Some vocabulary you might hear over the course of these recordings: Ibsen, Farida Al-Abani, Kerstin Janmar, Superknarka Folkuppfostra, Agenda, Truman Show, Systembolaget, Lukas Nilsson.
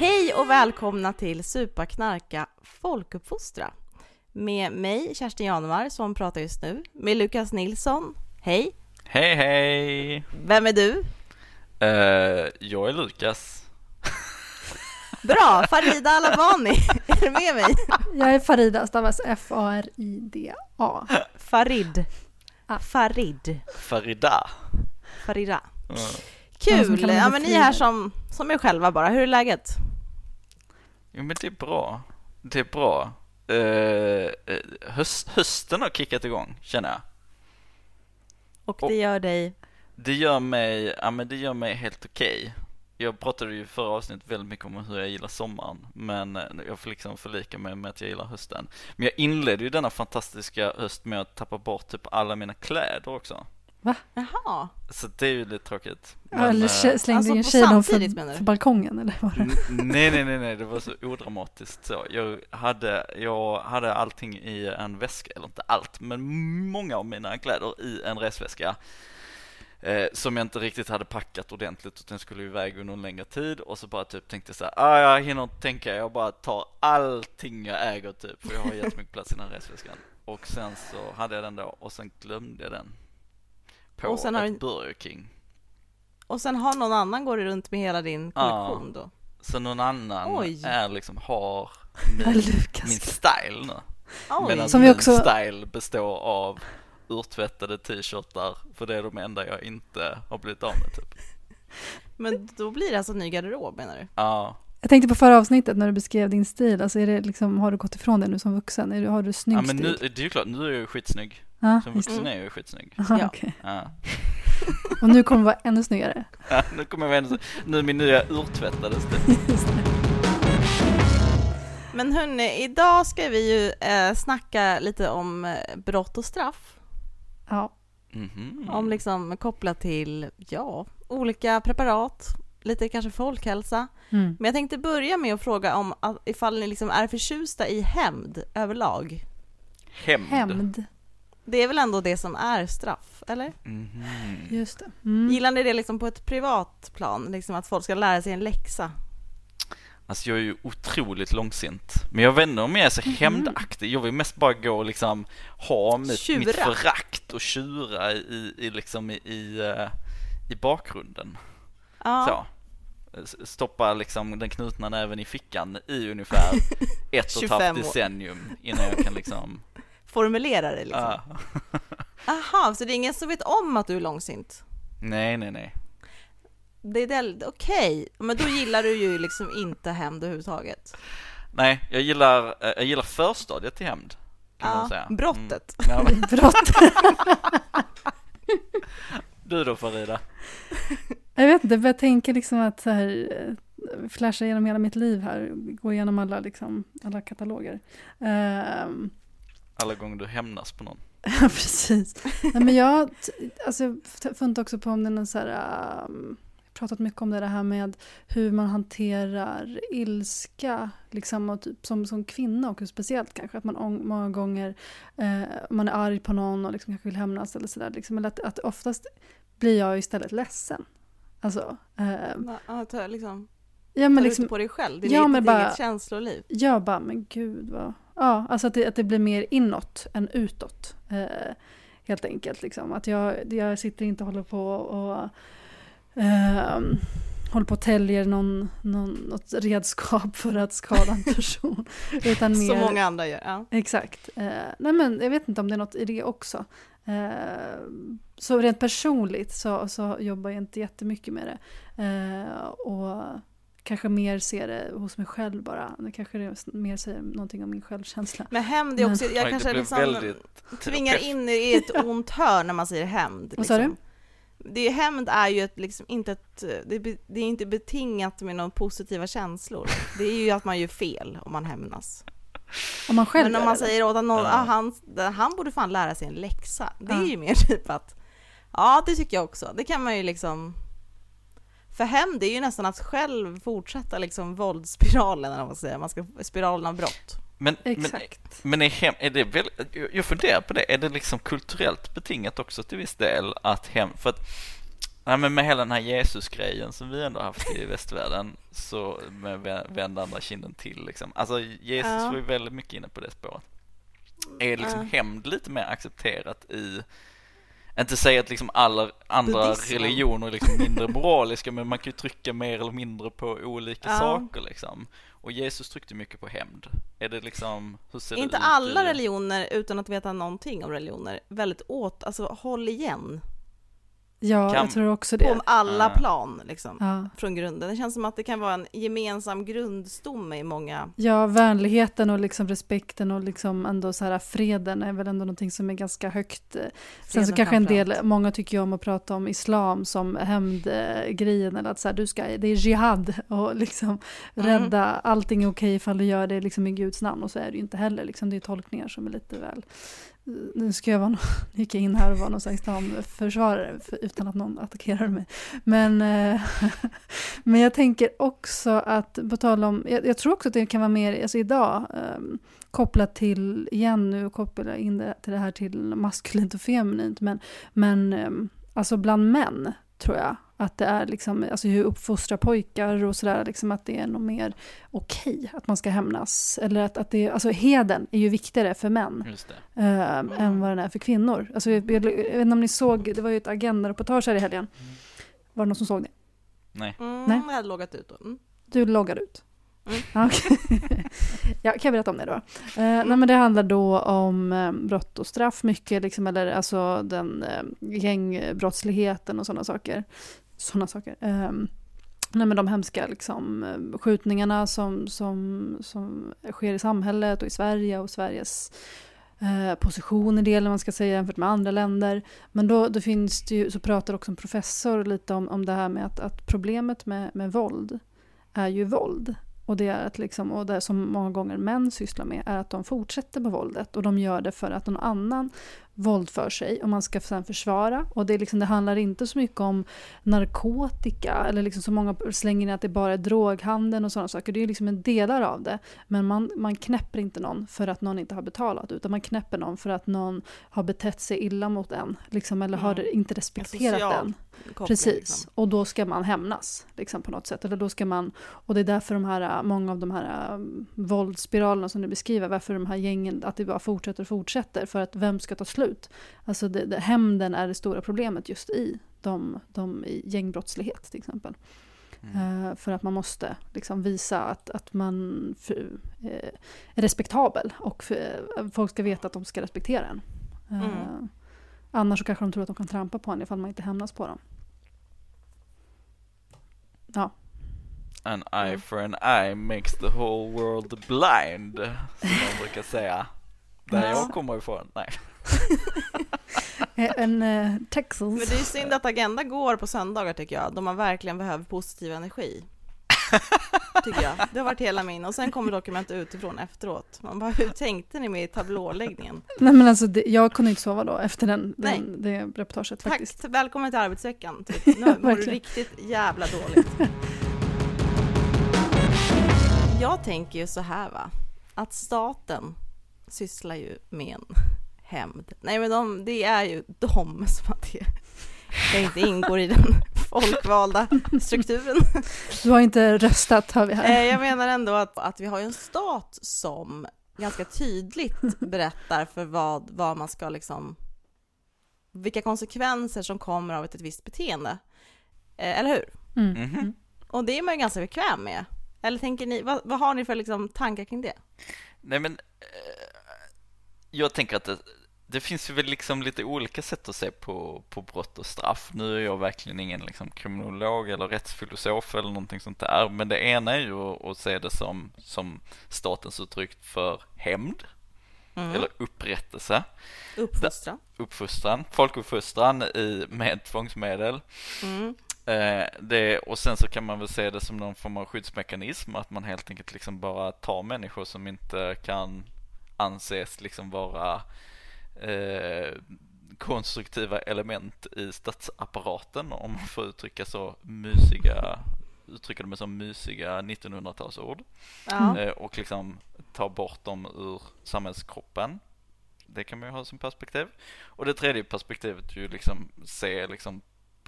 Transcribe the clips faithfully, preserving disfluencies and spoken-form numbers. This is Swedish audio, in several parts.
Hej och välkomna till Superknarka Folkuppfostra. Med mig, Kerstin Janmar, som pratar just nu. Med Lukas Nilsson. Hej. Hej, hej. Vem är du? Uh, jag är Lukas. Bra, Farida Al-Abani. Är du med mig? Jag är Farida, stavas F A R I D A. Farid. Ah. Farid. Farida. Farida. Mm. Kul, ja, men ni är här som, som är själva bara. Hur är läget? Jo, men det är bra. Det är bra. Eh, höst, hösten har kickat igång, känner jag. Och det Och, gör dig? Det gör mig, ja, men det gör mig helt okej. Okay. Jag pratade ju i förra avsnitt väldigt mycket om hur jag gillar sommaren. Men jag får liksom förlika mig med att jag gillar hösten. Men jag inledde ju denna fantastiska höst med att tappa bort typ alla mina kläder också. Va? Jaha. Så det är ju lite tråkigt. Men, eller slängde du alltså en tjej dem för, för balkongen? Eller var det? N- nej, nej, nej, nej. Det var så odramatiskt. Så jag, hade, jag hade allting i en väska. Eller inte allt, men många av mina kläder i en resväska. Eh, som jag inte riktigt hade packat ordentligt. Och den skulle iväg under en längre tid. Och så bara typ tänkte så här. Ah, jag hinner inte tänka. Jag bara tar allting jag äger typ. För jag har jättemycket plats i den här resväskan. Och sen så hade jag den då. Och sen glömde jag den. På och sen har ett Burger King. Och sen har någon annan går runt med hela din kollektion då. Så någon annan Oj. är liksom har min, min style nu. Medan som min också... style består av urtvättade t-shirtar. För det är de enda jag inte har blivit av med typ. Men då blir det alltså en ny garderob, menar du? Ja. Jag tänkte på förra avsnittet när du beskrev din stil. Alltså är det liksom, har du gått ifrån det nu som vuxen? Är du, har du snygg ja, men stil? Nu, det är ju klart, nu är jag skitsnygg. Ah, som vuxen är jag ju skitsnygg. Aha, ja. Okay. Ja. Och nu kommer jag vara ännu snyggare. Ja, nu kommer jag vara ännu snyggare. Nu är min nya urtvättade stil. Men hörni, idag ska vi ju eh, snacka lite om brott och straff. Ja. Mm-hmm. Om liksom kopplat till, ja, olika preparat. Lite kanske folkhälsa. Mm. Men jag tänkte börja med att fråga om ifall ni liksom är förtjusta i hämnd överlag. Hämnd. Hämnd. Det är väl ändå det som är straff, eller? Mm-hmm. Just det. Mm. Gillar ni det liksom på ett privat plan? Liksom att folk ska lära sig en läxa? Alltså jag är ju otroligt långsint. Men jag vet inte om jag är så mm-hmm. hämndaktig. Jag vill mest bara gå och liksom ha mitt, mitt förakt och tjura i, i, liksom i, i, i bakgrunden. Ah. Så. Stoppa liksom den knutna näven i fickan i ungefär ett och ett halvt decennium innan jag kan liksom... formulera det liksom. Ah. Aha, så det är ingen som vet om att du är långsint? Nej, nej, nej. Det är del... Okej, okay. Men då gillar du ju liksom inte hämnd överhuvudtaget. Nej, jag gillar, jag gillar förstadiet till hämnd. Kan ah, man säga. Brottet. Mm. Ja. Brott. Du då, Farida? Jag vet inte, jag tänker liksom att så här, flasha genom hela mitt liv här. Gå igenom alla, liksom, alla kataloger. Um, Alla gånger du hämnas på någon. Ja, precis. Nej, men jag alltså, funderar också på om det är någon så här... Um, jag har pratat mycket om det här med hur man hanterar ilska liksom, och typ, som, som kvinna, och hur speciellt kanske att man ång, många gånger eh, man är arg på någon och liksom, kanske vill hämnas eller sådär. Liksom, eller att, att oftast blir jag istället ledsen. Alltså... Eh, ja, tar, liksom, ja, men, tar liksom, ut på dig själv. Det är ja, ditt eget känsloliv. Jag bara, men gud vad... Ja, alltså att det, att det blir mer inåt än utåt. Eh, helt enkelt. Liksom. Att jag, jag sitter inte och håller på och eh, håller på och täljer någon, någon, något redskap för att skada en person. Utan mer, som många andra gör. Ja. Exakt. Eh, nej men jag vet inte om det är något i det också. Eh, så rent personligt så, så jobbar jag inte jättemycket med det. Eh, och... kanske mer ser det hos mig själv bara. Det kanske det mer säger någonting om min självkänsla. Men hämnd är också... Men... Jag kanske liksom väldigt... tvingar in i ett ont hörn när man säger hämnd. Liksom. Vad sa du? Det, hämnd är ju ett, liksom, inte ett... Det, det är inte betingat med några positiva känslor. Det är ju att man gör fel om man hämnas. Om man själv. Men om man säger åt någon, ja. ah, han, han borde fan lära sig en läxa. Det ja. är ju mer typ att... Ja, det tycker jag också. Det kan man ju liksom... För hämnd är ju nästan att själv fortsätta liksom våldsspiralen, eller vad man säger, man ska, spiralen av brott. Men, exakt. Men, men är, hem, är det väl, jag funderar på det, är det liksom kulturellt betingat också till viss del att hem, för att Nej, men med hela den här Jesus-grejen som vi ändå haft i västvärlden, så med vända andra kinden till liksom. Alltså Jesus ja. var ju väldigt mycket inne på det spåret. Är liksom ja. hämnd lite mer accepterat i, inte säga att liksom alla andra Buddhism. religioner är liksom mindre moraliska, men man kan ju trycka mer eller mindre på olika ja. saker liksom. Och Jesus tryckte mycket på hämnd. Är det liksom, hur ser inte det ut alla i... religioner, utan att veta någonting om religioner, väldigt åt, alltså håll igen. Ja, kan... jag tror också det. På alla uh. plan liksom, uh. från grunden. Det känns som att det kan vara en gemensam grundstomme i många... Ja, vänligheten och liksom respekten och liksom ändå så här freden är väl ändå någonting som är ganska högt. Freden. Sen så kanske en del, många tycker ju om att prata om islam som hämndgrejen, eller att så här, du ska, det är jihad och liksom rädda, mm. allting är okej ifall du gör det liksom i Guds namn, och så är det ju inte heller liksom, det är tolkningar som är lite väl... Nu ska jag vara någon, gick jag in här och var någon slags försvarare för, utan att någon attackerar mig. Men, eh, men jag tänker också att på tal om, jag, jag tror också att det kan vara mer alltså idag eh, kopplat till, igen nu kopplar in det till det här till maskulint och feminint, men, men eh, alltså bland män tror jag att det är liksom, alltså hur uppfostrar pojkar och sådär, liksom att det är nog mer okej okay att man ska hämnas, eller att, att det är, alltså heden är ju viktigare för män eh, än vad den är för kvinnor. Alltså jag, jag, jag vet inte om ni såg, det var ju ett Agenda-reportage här i helgen. Mm. Var det någon som såg det? Nej. Mm, Nej? Jag hade loggat ut då. Mm. Du loggade ut? Mm. Okay. Ja, kan jag berätta om det då? Eh, mm. Nej, men det handlar då om eh, brott och straff mycket, liksom, eller alltså den eh, gängbrottsligheten och sådana saker. Sådana saker. Eh, nej, men de hemska liksom, skjutningarna som, som, som sker i samhället och i Sverige, och Sveriges eh, position i det, eller man ska säga, jämfört med andra länder. Men då, då finns det ju, så pratar också en professor lite om, om det här med att, att problemet med, med våld är ju våld. Och det är att liksom, och det som många gånger män sysslar med är att de fortsätter med våldet, och de gör det för att någon annan våldför sig och man ska sedan försvara. Och det, är liksom, det handlar inte så mycket om narkotika, eller liksom så många slänger in att det bara är droghandeln och sådana saker. Det är liksom en delar av det, men man, man knäpper inte någon för att någon inte har betalat, utan man knäpper någon för att någon har betett sig illa mot en liksom, eller mm. har inte respekterat den. Precis, liksom. Och då ska man hämnas liksom, på något sätt. Eller då ska man, och det är därför de här, många av de här äh, våldsspiralerna som du beskriver, varför de här gängen, att det bara fortsätter och fortsätter, för att vem ska ta slut? Alltså det, det, hämnden är det stora problemet just i de, de i gängbrottslighet till exempel. Mm. Uh, för att man måste liksom visa att, att man för, uh, är respektabel, och för, uh, folk ska veta att de ska respektera en. Uh, mm. Annars så kanske de tror att de kan trampa på en ifall man inte hämnas på dem. Ja. An eye for an eye makes the whole world blind, som man brukar säga. Där ja. jag kommer ifrån, nej. en uh, Texas. Men det är ju synd att Agenda går på söndagar, tycker jag, då man verkligen behöver positiv energi. Tycker jag. Det har varit hela min. Och sen kommer dokument utifrån efteråt. Man bara, hur tänkte ni med tablåläggningen? Nej, men alltså, det, jag kunde inte sova då efter den, den, det reportaget faktiskt. Tack, välkommen till arbetsveckan. Typ. Nu ja, mår du riktigt jävla dåligt. Jag tänker ju så här, va. Att staten sysslar ju med en hämnd. Nej, men de, det är ju de som att det, det inte ingår i den folkvalda strukturen. Du har inte röstat, har vi här. Jag menar ändå att, att vi har ju en stat som ganska tydligt berättar för vad, vad man ska liksom, vilka konsekvenser som kommer av ett, ett visst beteende. Eh, eller hur? Mm. Mm. Och det är man ju ganska bekväm med. Eller tänker ni, vad, vad har ni för liksom, tankar kring det? Nej, men jag tänker att det, det finns ju väl liksom lite olika sätt att se på, på brott och straff. Nu är jag verkligen ingen liksom kriminolog eller rättsfilosof eller någonting sånt där. Men det ena är ju att, att se det som, som statens uttryck för hämnd. Mm. Eller upprättelse. Uppfostran. Da, uppfostran. Folkuppfostran i, med tvångsmedel. Mm. Eh, det, och sen så kan man väl se det som någon form av skyddsmekanism. Att man helt enkelt liksom bara tar människor som inte kan anses liksom vara eh, konstruktiva element i statsapparaten, om man får uttrycka så mysiga, uttrycka det med så mysiga nittonhundratalsord. Ja. Eh, och liksom ta bort dem ur samhällskroppen. Det kan man ju ha som perspektiv. Och det tredje perspektivet är ju liksom se liksom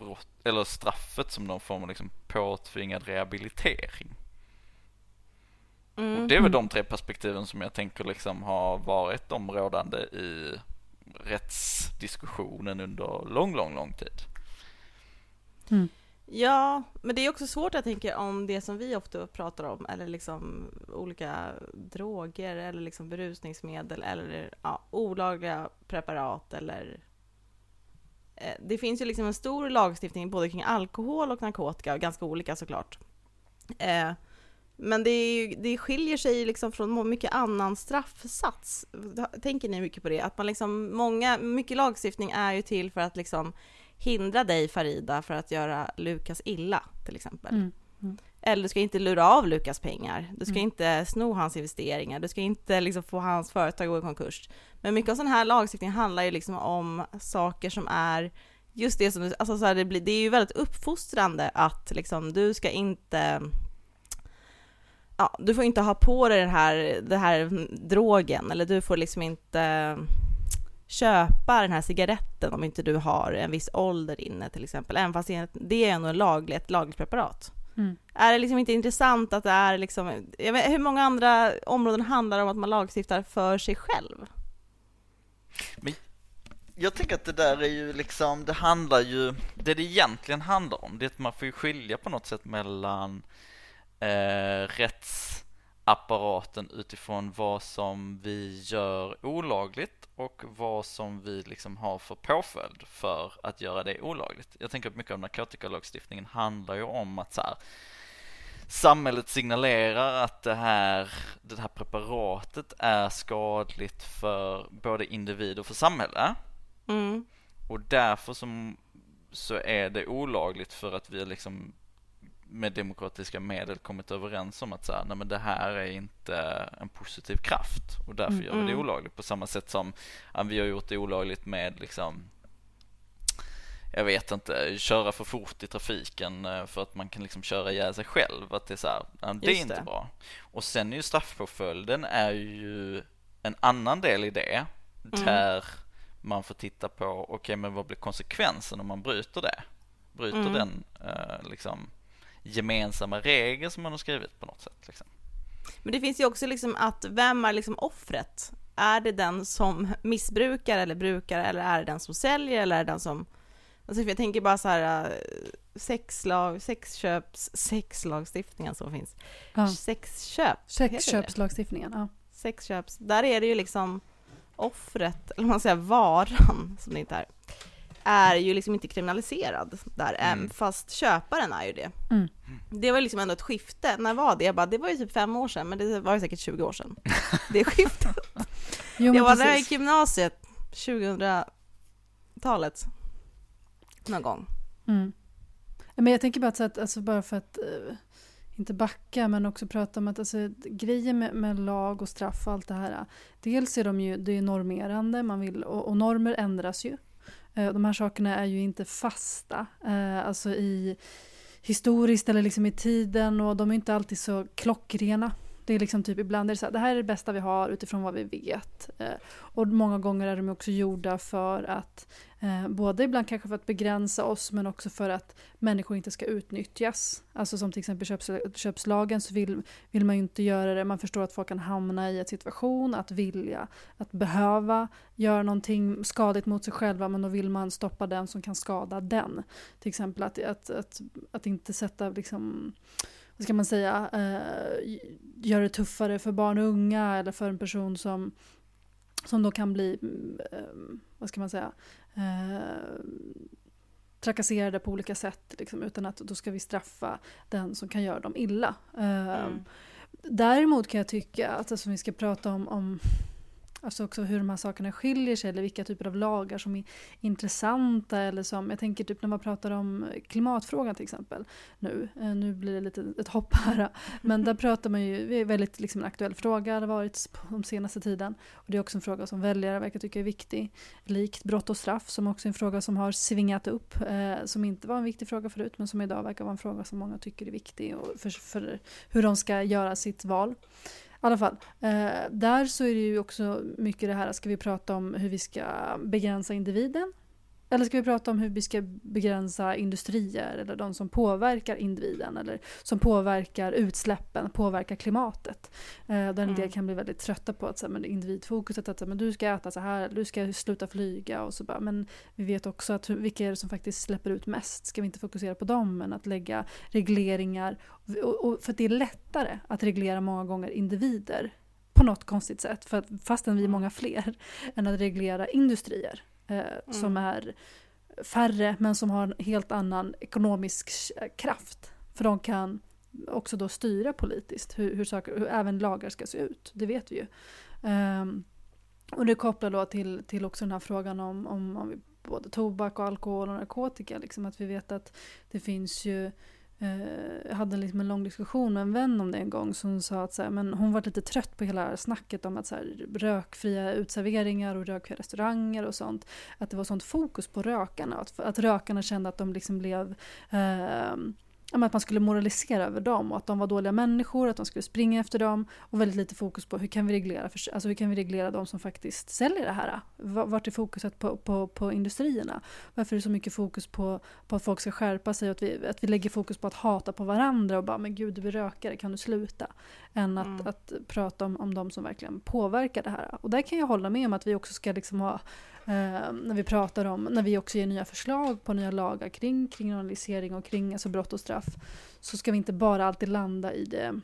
brott, eller straffet som någon form av liksom påtvingad rehabilitering. Mm. Och det är väl de tre perspektiven som jag tänker liksom har varit områdande i rättsdiskussionen under lång, lång, lång tid. Mm. Ja, men det är också svårt, jag tänker, om det som vi ofta pratar om, eller liksom olika droger eller liksom berusningsmedel eller ja, olagliga preparat eller... Det finns ju liksom en stor lagstiftning både kring alkohol och narkotika, och ganska olika såklart. Eh, men det, är ju, det skiljer sig liksom från mycket annan straffsats. Tänker ni mycket på det? Att man liksom, många, mycket lagstiftning är ju till för att liksom hindra dig, Farida, för att göra Lukas illa till exempel. Mm. Mm. Eller du ska inte lura av Lukas pengar. Du ska mm. inte sno hans investeringar. Du ska inte liksom få hans företag gå i konkurs. Men mycket av sån här lagstiftning handlar ju liksom om saker som är just det som alltså så här, det blir, det är ju väldigt uppfostrande att liksom du ska inte ja, du får inte ha på dig den här det här drogen, eller du får liksom inte köpa den här cigaretten om inte du har en viss ålder inne till exempel. Även fast det är nog lagligt lagligt preparat. Mm. Är det liksom inte intressant att det är liksom, jag vet, hur många andra områden handlar om att man lagstiftar för sig själv? Men jag tänker att det där är ju liksom, det handlar ju, det det egentligen handlar om, det är att man får ju skilja på något sätt mellan eh, rättsapparaten utifrån vad som vi gör olagligt och vad som vi liksom har för påföljd för att göra det olagligt. Jag tänker att mycket av narkotikalagstiftningen handlar ju om att så här, samhället signalerar att det här, det här preparatet är skadligt för både individ och för samhälle. Mm. Och därför som, så är det olagligt för att vi liksom med demokratiska medel kommit överens om att så här, nej men det här är inte en positiv kraft och därför mm. gör vi det olagligt, på samma sätt som ja, vi har gjort det olagligt med liksom, jag vet inte, köra för fort i trafiken för att man kan liksom köra ihjäl sig själv, att det är så här, nej, det är inte det. Bra. Och sen är ju straffpåföljden är ju en annan del i det där mm. man får titta på okej okay, men vad blir konsekvensen om man bryter det? Bryter mm. den eh, liksom gemensamma regler som man har skrivit på något sätt liksom. Men det finns ju också liksom att vem är liksom offret? Är det den som missbrukar eller brukar, eller är det den som säljer, eller är det den som alltså, jag tänker bara så här sexlag, sexköps sexlagstiftningen som finns. Ja. Sexköp. Sexköpslagstiftningen. Ja. Sexköps. Där är det ju liksom offret, eller man säger varan som det inte är. är ju liksom inte kriminaliserad där, mm. fast köparen är ju det. Mm. Det var liksom ändå ett skifte. När var det? Jag bara, det var ju typ fem år sedan, men det var ju säkert tjugo år sedan. Det skiftet. Jo, jag var där i gymnasiet tjugohundratalet någon gång. Mm. Men jag tänker bara att, alltså bara för att uh, inte backa, men också prata om att alltså, grejer med, med lag och straff och allt det här. Dels är de ju, det är normerande, man vill, och, och normer ändras ju. De här sakerna är ju inte fasta, alltså i historiskt eller liksom i tiden, och de är inte alltid så klockrena. Det är liksom typ ibland är det så här, det här är det bästa vi har utifrån vad vi vet. Och många gånger är de också gjorda för att, både ibland kanske för att begränsa oss, men också för att människor inte ska utnyttjas. Alltså som till exempel köps, köpslagen så vill, vill man ju inte göra det. Man förstår att folk kan hamna i en situation, att vilja, att behöva göra någonting skadligt mot sig själva, men då vill man stoppa den som kan skada den. Till exempel att, att, att, att inte sätta liksom... ska man säga, eh, gör det tuffare för barn och unga eller för en person som, som då kan bli eh, vad ska man säga eh, trakasserade på olika sätt liksom, utan att då ska vi straffa den som kan göra dem illa. Eh, mm. Däremot kan jag tycka att alltså, som vi ska prata om, om alltså också hur de här sakerna skiljer sig eller vilka typer av lagar som är intressanta, eller som, jag tänker typ när man pratar om klimatfrågan till exempel nu, nu blir det lite ett hopp här, men där pratar man ju, det är väldigt liksom en aktuell fråga, det har varit de senaste tiden, och det är också en fråga som väljare verkar tycka är viktig, likt brott och straff som också är en fråga som har svingat upp, eh, som inte var en viktig fråga förut men som idag verkar vara en fråga som många tycker är viktig och för, för hur de ska göra sitt val. I alla fall, eh, där så är det ju också mycket det här, ska vi prata om hur vi ska begränsa individen Eller ska vi prata om hur vi ska begränsa industrier eller de som påverkar individen eller som påverkar utsläppen, påverkar klimatet. Eh, där mm. en del kan bli väldigt trötta på att så här, men individfokuset, att så här, men du ska äta så här, du ska sluta flyga och så bara, men vi vet också att vilka är det som faktiskt släpper ut mest, ska vi inte fokusera på dem, men att lägga regleringar, och, och, för att det är lättare att reglera många gånger individer på något konstigt sätt, för att, fastän vi är många fler, än att reglera industrier. Mm. Som är färre men som har en helt annan ekonomisk kraft. För de kan också då styra politiskt hur, hur, saker, hur även lagar ska se ut. Det vet vi ju. Um, och det kopplar då till, till också den här frågan om, om, om vi, både tobak och alkohol och narkotika. Liksom, att vi vet att det finns ju... Jag hade liksom en lång diskussion med en vän om det en gång som sa att så här, men hon var lite trött på hela snacket om att så här, rökfria utserveringar och rökfria restauranger och sånt. Att det var sånt fokus på rökarna. Att, att rökarna kände att de liksom blev... Eh, att man skulle moralisera över dem och att de var dåliga människor, att de skulle springa efter dem, och väldigt lite fokus på hur kan vi reglera, för, alltså hur kan vi reglera de som faktiskt säljer det här? Vart är fokuset på, på, på industrierna? Varför är det så mycket fokus på, på att folk ska skärpa sig och att vi, att vi lägger fokus på att hata på varandra och bara, men gud du är rökare, kan du sluta? Än att, mm. att prata om, om de som verkligen påverkar det här. Och där kan jag hålla med om att vi också ska liksom ha Eh, när vi pratar om, när vi också ger nya förslag på nya lagar kring kriminalisering och kring alltså brott och straff, så ska vi inte bara alltid landa i det,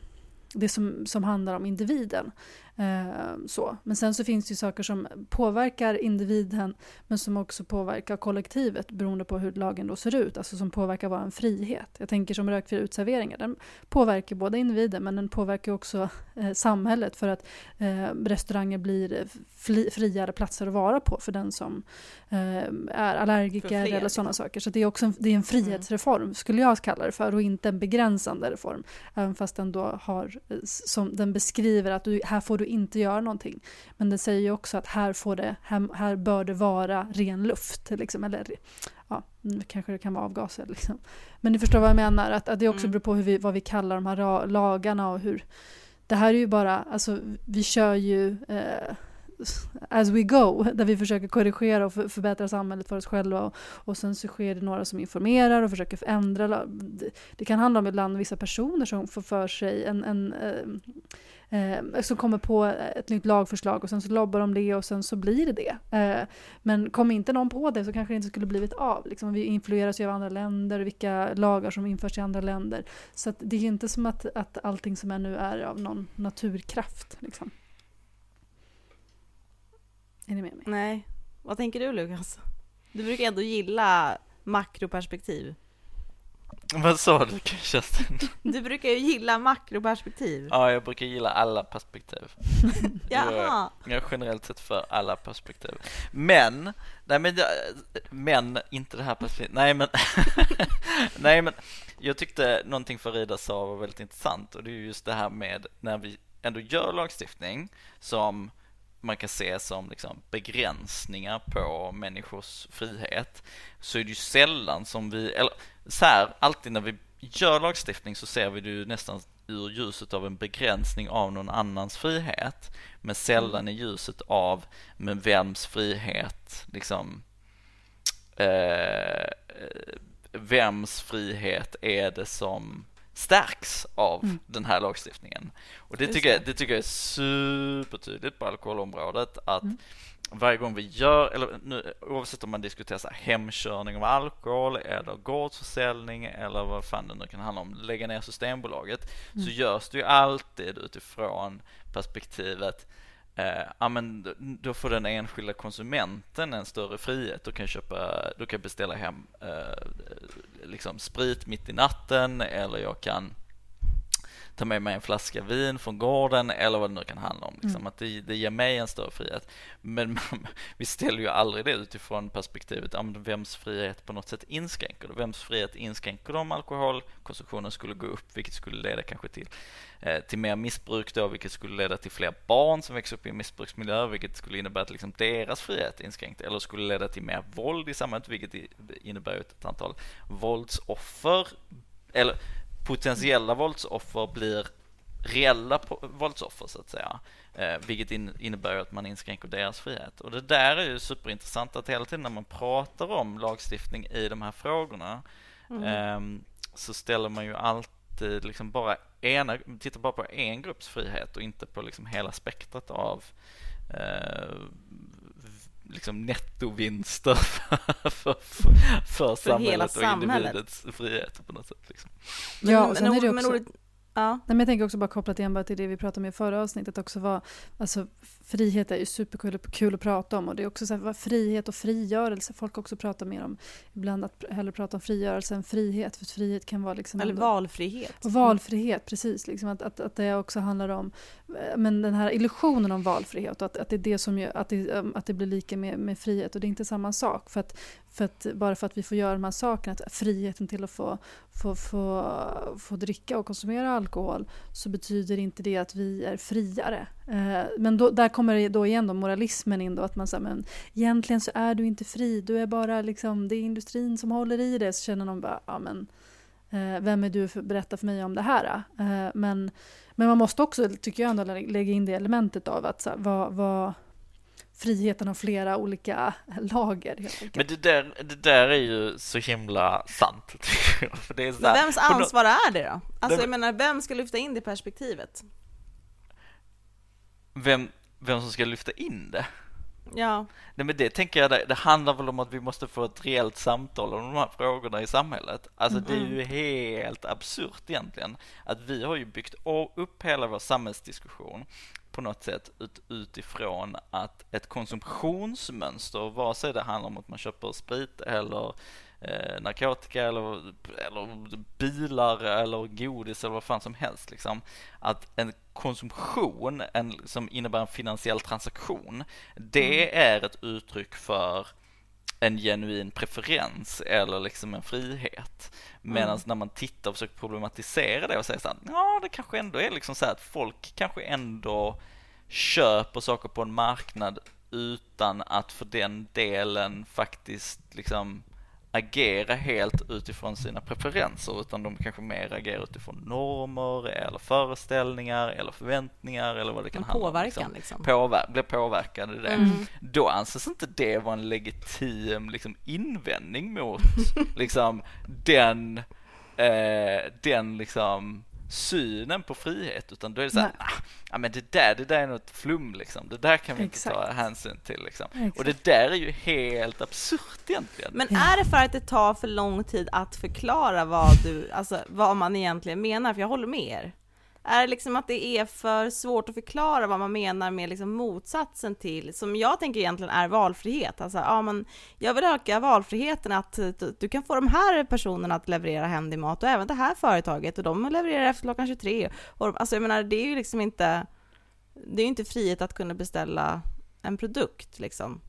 det som, som handlar om individen. Eh, så. Men sen så finns det ju saker som påverkar individen men som också påverkar kollektivet beroende på hur lagen då ser ut, alltså som påverkar vår frihet. Jag tänker som rökfria utserveringar, den påverkar både individen men den påverkar också eh, samhället, för att eh, restauranger blir fli, friare platser att vara på för den som eh, är allergiker eller sådana saker. Så det är också en, det är en frihetsreform mm. skulle jag kalla det för, och inte en begränsande reform, även fast den då har, som den beskriver att du, här får du inte göra någonting. Men det säger ju också att här, får det, här, här bör det vara ren luft. Liksom, eller ja, kanske det kan vara avgaser. Liksom. Men ni förstår vad jag menar. Att, att det också beror på hur vi, vad vi kallar de här lagarna och hur. Det här är ju bara, alltså vi kör ju eh, as we go, där vi försöker korrigera och förbättra samhället för oss själva, och, och sen så sker det några som informerar och försöker förändra. Det, det kan handla om ibland vissa personer som får för sig en, en eh, eh, som kommer på ett nytt lagförslag och sen så lobbar de det och sen så blir det det. Eh, men kom inte någon på det så kanske det inte skulle blivit av. Liksom, vi influeras ju av andra länder, vilka lagar som införs i andra länder. Så att det är inte som att, att allting som är nu är av någon naturkraft. Liksom. Är ni med mig? Nej. Vad tänker du, Lukas? Du brukar ändå gilla makroperspektiv. Vad sa du, Kerstin? Du brukar ju gilla makroperspektiv. Ja, jag brukar gilla alla perspektiv. Jaha. Jag, jag är generellt sett för alla perspektiv. Men, nej men, men inte det här perspektivet. Nej men, nej men, jag tyckte någonting Farida sa var väldigt intressant, och det är just det här med när vi ändå gör lagstiftning som man kan se som liksom begränsningar på människors frihet, så är det ju sällan som vi, eller så här, alltid när vi gör lagstiftning så ser vi det ju nästan ur ljuset av en begränsning av någon annans frihet, men sällan i ljuset av men vems frihet liksom eh, vems frihet är det som stärks av mm. den här lagstiftningen. Och det tycker, jag, det tycker jag är supertydligt på alkoholområdet, att mm. varje gång vi gör, eller nu, oavsett om man diskuterar så här, hemkörning av alkohol eller gårdsförsäljning eller vad fan det nu kan handla om, lägga ner Systembolaget, mm. så görs det ju alltid utifrån perspektivet eh, ja, men då får den enskilda konsumenten en större frihet och kan köpa, då kan beställa hem eh, liksom sprit mitt i natten, eller jag kan ta med mig en flaska vin från gården eller vad det nu kan handla om. Liksom. Mm. Att det, det ger mig en större frihet. Men man, vi ställer ju aldrig det utifrån perspektivet om vems frihet på något sätt inskränker. Vems frihet inskränker om alkoholkonsumtionen skulle gå upp, vilket skulle leda kanske till, eh, till mer missbruk då, vilket skulle leda till fler barn som växer upp i missbruksmiljö, vilket skulle innebära att liksom deras frihet inskränkt, eller skulle leda till mer våld i samhället, vilket innebär ett antal våldsoffer, eller potentiella våldsoffer blir reella våldsoffer så att säga, eh, vilket in, innebär att man inskränker deras frihet. Och det där är ju superintressant, att hela tiden när man pratar om lagstiftning i de här frågorna mm. eh, så ställer man ju alltid liksom bara ena, tittar bara på en grupps frihet och inte på liksom hela spektrat av eh, liksom nettovinster för, för, för, för samhället och individens frihet på något sätt. Liksom. Men, ja, och sen är det också... Ja. Nej, men jag tänker också bara kopplat igen bara till det vi pratade om i förra avsnittet också, var, alltså, frihet är ju superkul kul att prata om, och det är också så här, vad, frihet och frigörelse, folk också pratar mer om ibland, att hellre prata om frigörelse än frihet, för frihet kan vara liksom, eller ändå, valfrihet. Och valfrihet, precis, liksom, att, att, att det också handlar om, men den här illusionen om valfrihet, och att, att det är det som gör, att det, att det blir lika med, med frihet, och det är inte samma sak, för att, för att bara för att vi får göra de här sakerna, att friheten till att få, få, få, få dricka och konsumera alkohol, så betyder inte det att vi är friare. Men då, där kommer det då igen då moralismen in då, att man säger, men egentligen så är du inte fri, du är bara liksom, det är industrin som håller i det. Så känner någon bara, ja men vem är du för att berätta för mig om det här? Men, men man måste också, tycker jag ändå, lägga in det elementet av att så här, vad, vad friheten har flera olika lager. Helt enkelt. Men det där, det där är ju så himla sant. Det är så här, men vems ansvar är det då? Alltså, jag menar, vem ska lyfta in det perspektivet? Vem, vem som ska lyfta in det? Ja. Nej, men det tänker jag, det, det handlar väl om att vi måste få ett reellt samtal om de här frågorna i samhället. Alltså mm. det är ju helt absurt egentligen, att vi har ju byggt upp hela vår samhällsdiskussion på något sätt ut, utifrån att ett konsumtionsmönster, vare sig det handlar om att man köper sprit eller eh, narkotika eller, eller bilar eller godis eller vad fan som helst, liksom, att en konsumtion en, som innebär en finansiell transaktion, det mm. är ett uttryck för en genuin preferens eller liksom en frihet. Medan mm. när man tittar och försöker problematisera det och säger så här, ja, det kanske ändå är liksom så här att folk kanske ändå köper saker på en marknad utan att för den delen faktiskt liksom agera helt utifrån sina preferenser, utan de kanske mer agerar utifrån normer eller föreställningar eller förväntningar eller vad det kan handla om. Påverkan liksom. Påver- blir påverkade i det. Mm. Då anses inte det vara en legitim liksom invändning mot liksom den eh, den liksom synen på frihet, utan då är det så här, ah, ja, men det där det där är något flum liksom. Det där kan vi Exakt. inte ta hänsyn till liksom. Exakt. Och det där är ju helt absurt egentligen. Men är det för att det tar för lång tid att förklara vad du alltså vad man egentligen menar, för jag håller med er. Är det liksom att det är för svårt att förklara vad man menar med liksom motsatsen till, som jag tänker egentligen är valfrihet. Alltså, ja, men jag vill öka valfriheten, att du kan få de här personerna att leverera hem din mat och även det här företaget, och de levererar efter klockan tjugotre. Och, alltså, jag menar, det är ju liksom inte, det är ju inte frihet att kunna beställa en produkt liksom.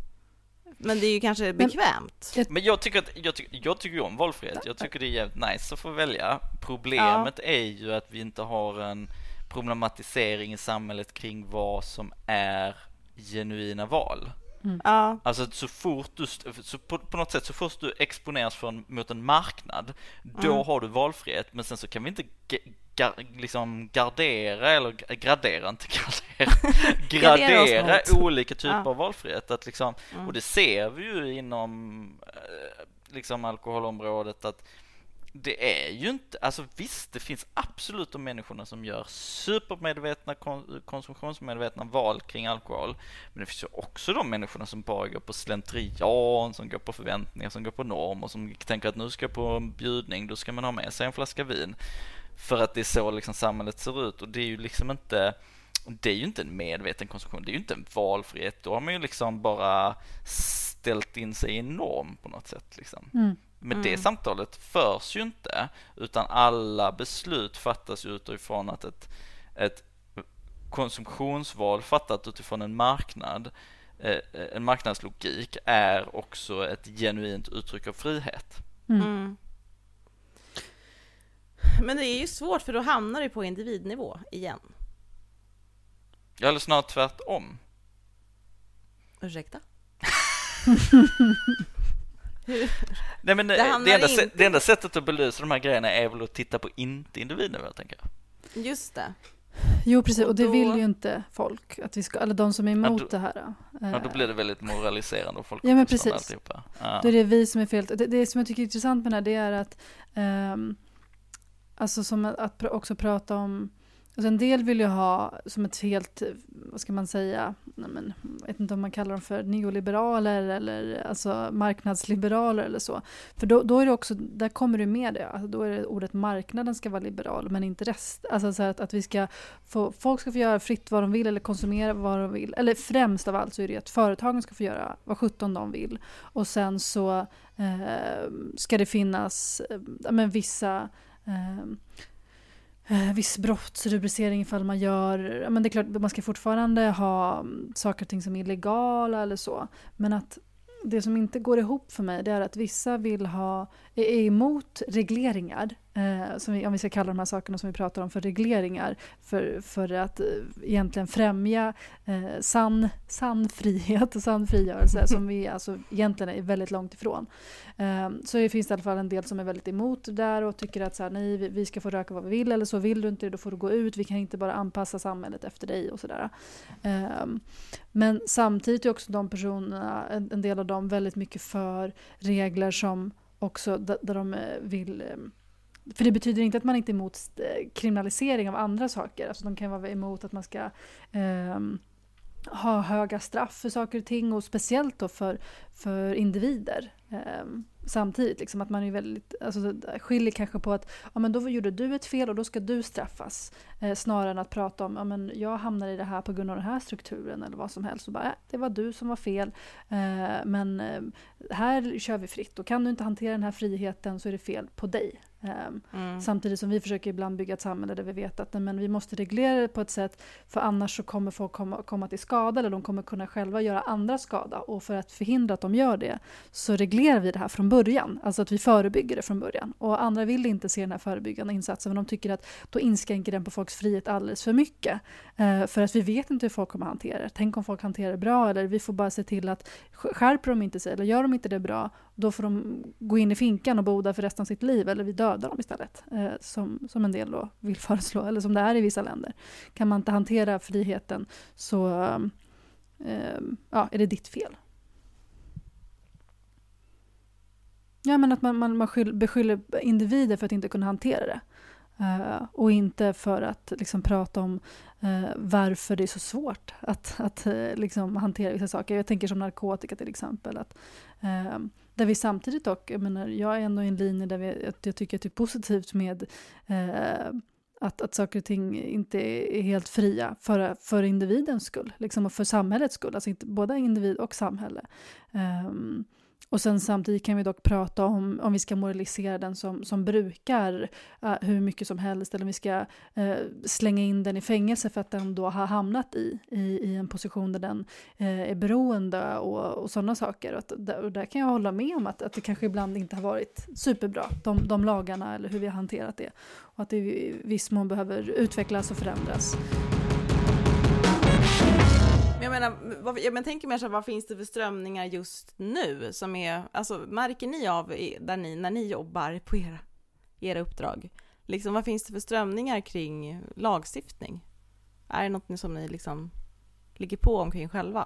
Men det är ju kanske bekvämt. Men jag tycker att jag tycker, jag tycker ju om valfrihet. Jag tycker det är jävligt nice att få välja. Problemet ja. är ju att vi inte har en problematisering i samhället kring vad som är genuina val. Mm. Ja. Alltså så fort du så på, på något sätt så fort du exponeras för en, mot en marknad, då mm. har du valfrihet, men sen så kan vi inte ge, Gar, liksom gardera eller gradera inte gardera, gradera gradera olika typer ja. av valfrihet, att liksom, mm. och det ser vi ju inom liksom alkoholområdet, att det är ju inte, alltså visst, det finns absolut de människorna som gör supermedvetna konsumtionsmedvetna val kring alkohol, men det finns ju också de människorna som bara går på slentrian, som går på förväntningar, som går på normer, som tänker att nu ska jag på en bjudning, då ska man ha med sig en flaska vin. För att det är så liksom samhället ser ut, och det är ju liksom inte, det är ju inte en medveten konsumtion, det är ju inte en valfrihet, då har man ju liksom bara ställt in sig i en norm på något sätt liksom. Mm. Men mm. det samtalet förs ju inte, utan alla beslut fattas utifrån att ett, ett konsumtionsval fattat utifrån en marknad, en marknadslogik, är också ett genuint uttryck av frihet. Mm. Men det är ju svårt, för då hamnar det på individnivå igen. Ja, eller snart tvärtom. Ursäkta? Nej, men det, det, enda se, det enda sättet att belysa de här grejerna är väl att titta på inte individnivå, tänker jag. Just det. Jo, precis. Och, och då, det vill ju inte folk. Att vi ska, eller de som är emot ja, då, det här. Eh. Ja, då blir det väldigt moraliserande. Och folk ja, men precis. Ja. Då är det vi som är fel. Det, det som jag tycker är intressant med det här, det är att ehm, alltså som att, att också prata om. Alltså en del vill ju ha som ett helt, vad ska man säga, nej men, jag vet inte om man kallar dem för neoliberaler eller alltså marknadsliberaler eller så. För då, då är det också, där kommer du med det, alltså då är det ordet marknaden ska vara liberal men inte rest. Alltså så att, att vi ska få, folk ska få göra fritt vad de vill eller konsumera vad de vill. Eller främst av allt så är det att företagen ska få göra vad sjutton de vill. Och sen så eh, ska det finnas eh, men vissa... Eh, viss brottsrubricering ifall man gör, men det är klart man ska fortfarande ha saker och ting som är illegala eller så, men att det som inte går ihop för mig det är att vissa vill ha, är emot regleringar, eh, som vi, om vi ska kalla de här sakerna som vi pratar om för regleringar, för, för att eh, egentligen främja eh, sann, sann frihet och sann frigörelse som vi alltså egentligen är väldigt långt ifrån. Eh, så det finns i alla fall en del som är väldigt emot det där och tycker att så här, nej, vi, vi ska få röka vad vi vill, eller så vill du inte det, då får du gå ut, vi kan inte bara anpassa samhället efter dig och sådär. Eh, men samtidigt är också de personerna, en, en del av dem väldigt mycket för regler som också där de vill, för det betyder inte att man inte är emot kriminalisering av andra saker, alltså de kan vara emot att man ska eh, ha höga straff för saker och ting och speciellt då för, för individer eh, samtidigt liksom, att man är väldigt, alltså, skiljer kanske på att ja, men då gjorde du ett fel och då ska du straffas eh, snarare än att prata om ja, men jag hamnar i det här på grund av den här strukturen eller vad som helst och bara äh, det var du som var fel eh, men eh, här kör vi fritt och kan du inte hantera den här friheten så är det fel på dig. Mm. Samtidigt som vi försöker ibland bygga ett samhälle där vi vet att nej, men vi måste reglera det på ett sätt för annars så kommer folk komma, komma till skada eller de kommer kunna själva göra andra skada, och för att förhindra att de gör det så reglerar vi det här från början, alltså att vi förebygger det från början, och andra vill inte se den här förebyggande insatsen men de tycker att då inskränker den på folks frihet alldeles för mycket för att vi vet inte hur folk kommer hantera det, tänk om folk hanterar det bra, eller vi får bara se till att skärper de inte sig eller gör de inte det bra då får de gå in i finkan och bo där för resten av sitt liv, eller vi dödar dem istället, eh, som, som en del då vill föreslå, eller som det är i vissa länder. Kan man inte hantera friheten så eh, ja, är det ditt fel. Ja, men att man, man, man skyll, beskyller individer för att inte kunna hantera det. Uh, och inte för att liksom, prata om uh, varför det är så svårt att, att uh, liksom, hantera vissa saker. Jag tänker som narkotika till exempel. Att, uh, där vi samtidigt dock, jag menar, jag är ändå i en linje där vi, att jag tycker att det är positivt med uh, att, att saker och ting inte är helt fria för, för individens skull. Liksom, och för samhällets skull, alltså inte, både individ och samhälle. Um, Och sen samtidigt kan vi dock prata om om vi ska moralisera den som, som brukar uh, hur mycket som helst, eller om vi ska uh, slänga in den i fängelse för att den då har hamnat i, i, i en position där den uh, är beroende och, och sådana saker. Och, att, och där kan jag hålla med om att, att det kanske ibland inte har varit superbra, de, de lagarna eller hur vi har hanterat det. Och att det i viss mån behöver utvecklas och förändras. Jag menar, jag men tänker mer så här, vad finns det för strömningar just nu som är, alltså märker ni av där ni, när ni jobbar på era, era uppdrag? Liksom, vad finns det för strömningar kring lagstiftning? Är det något som ni liksom ligger på omkring själva?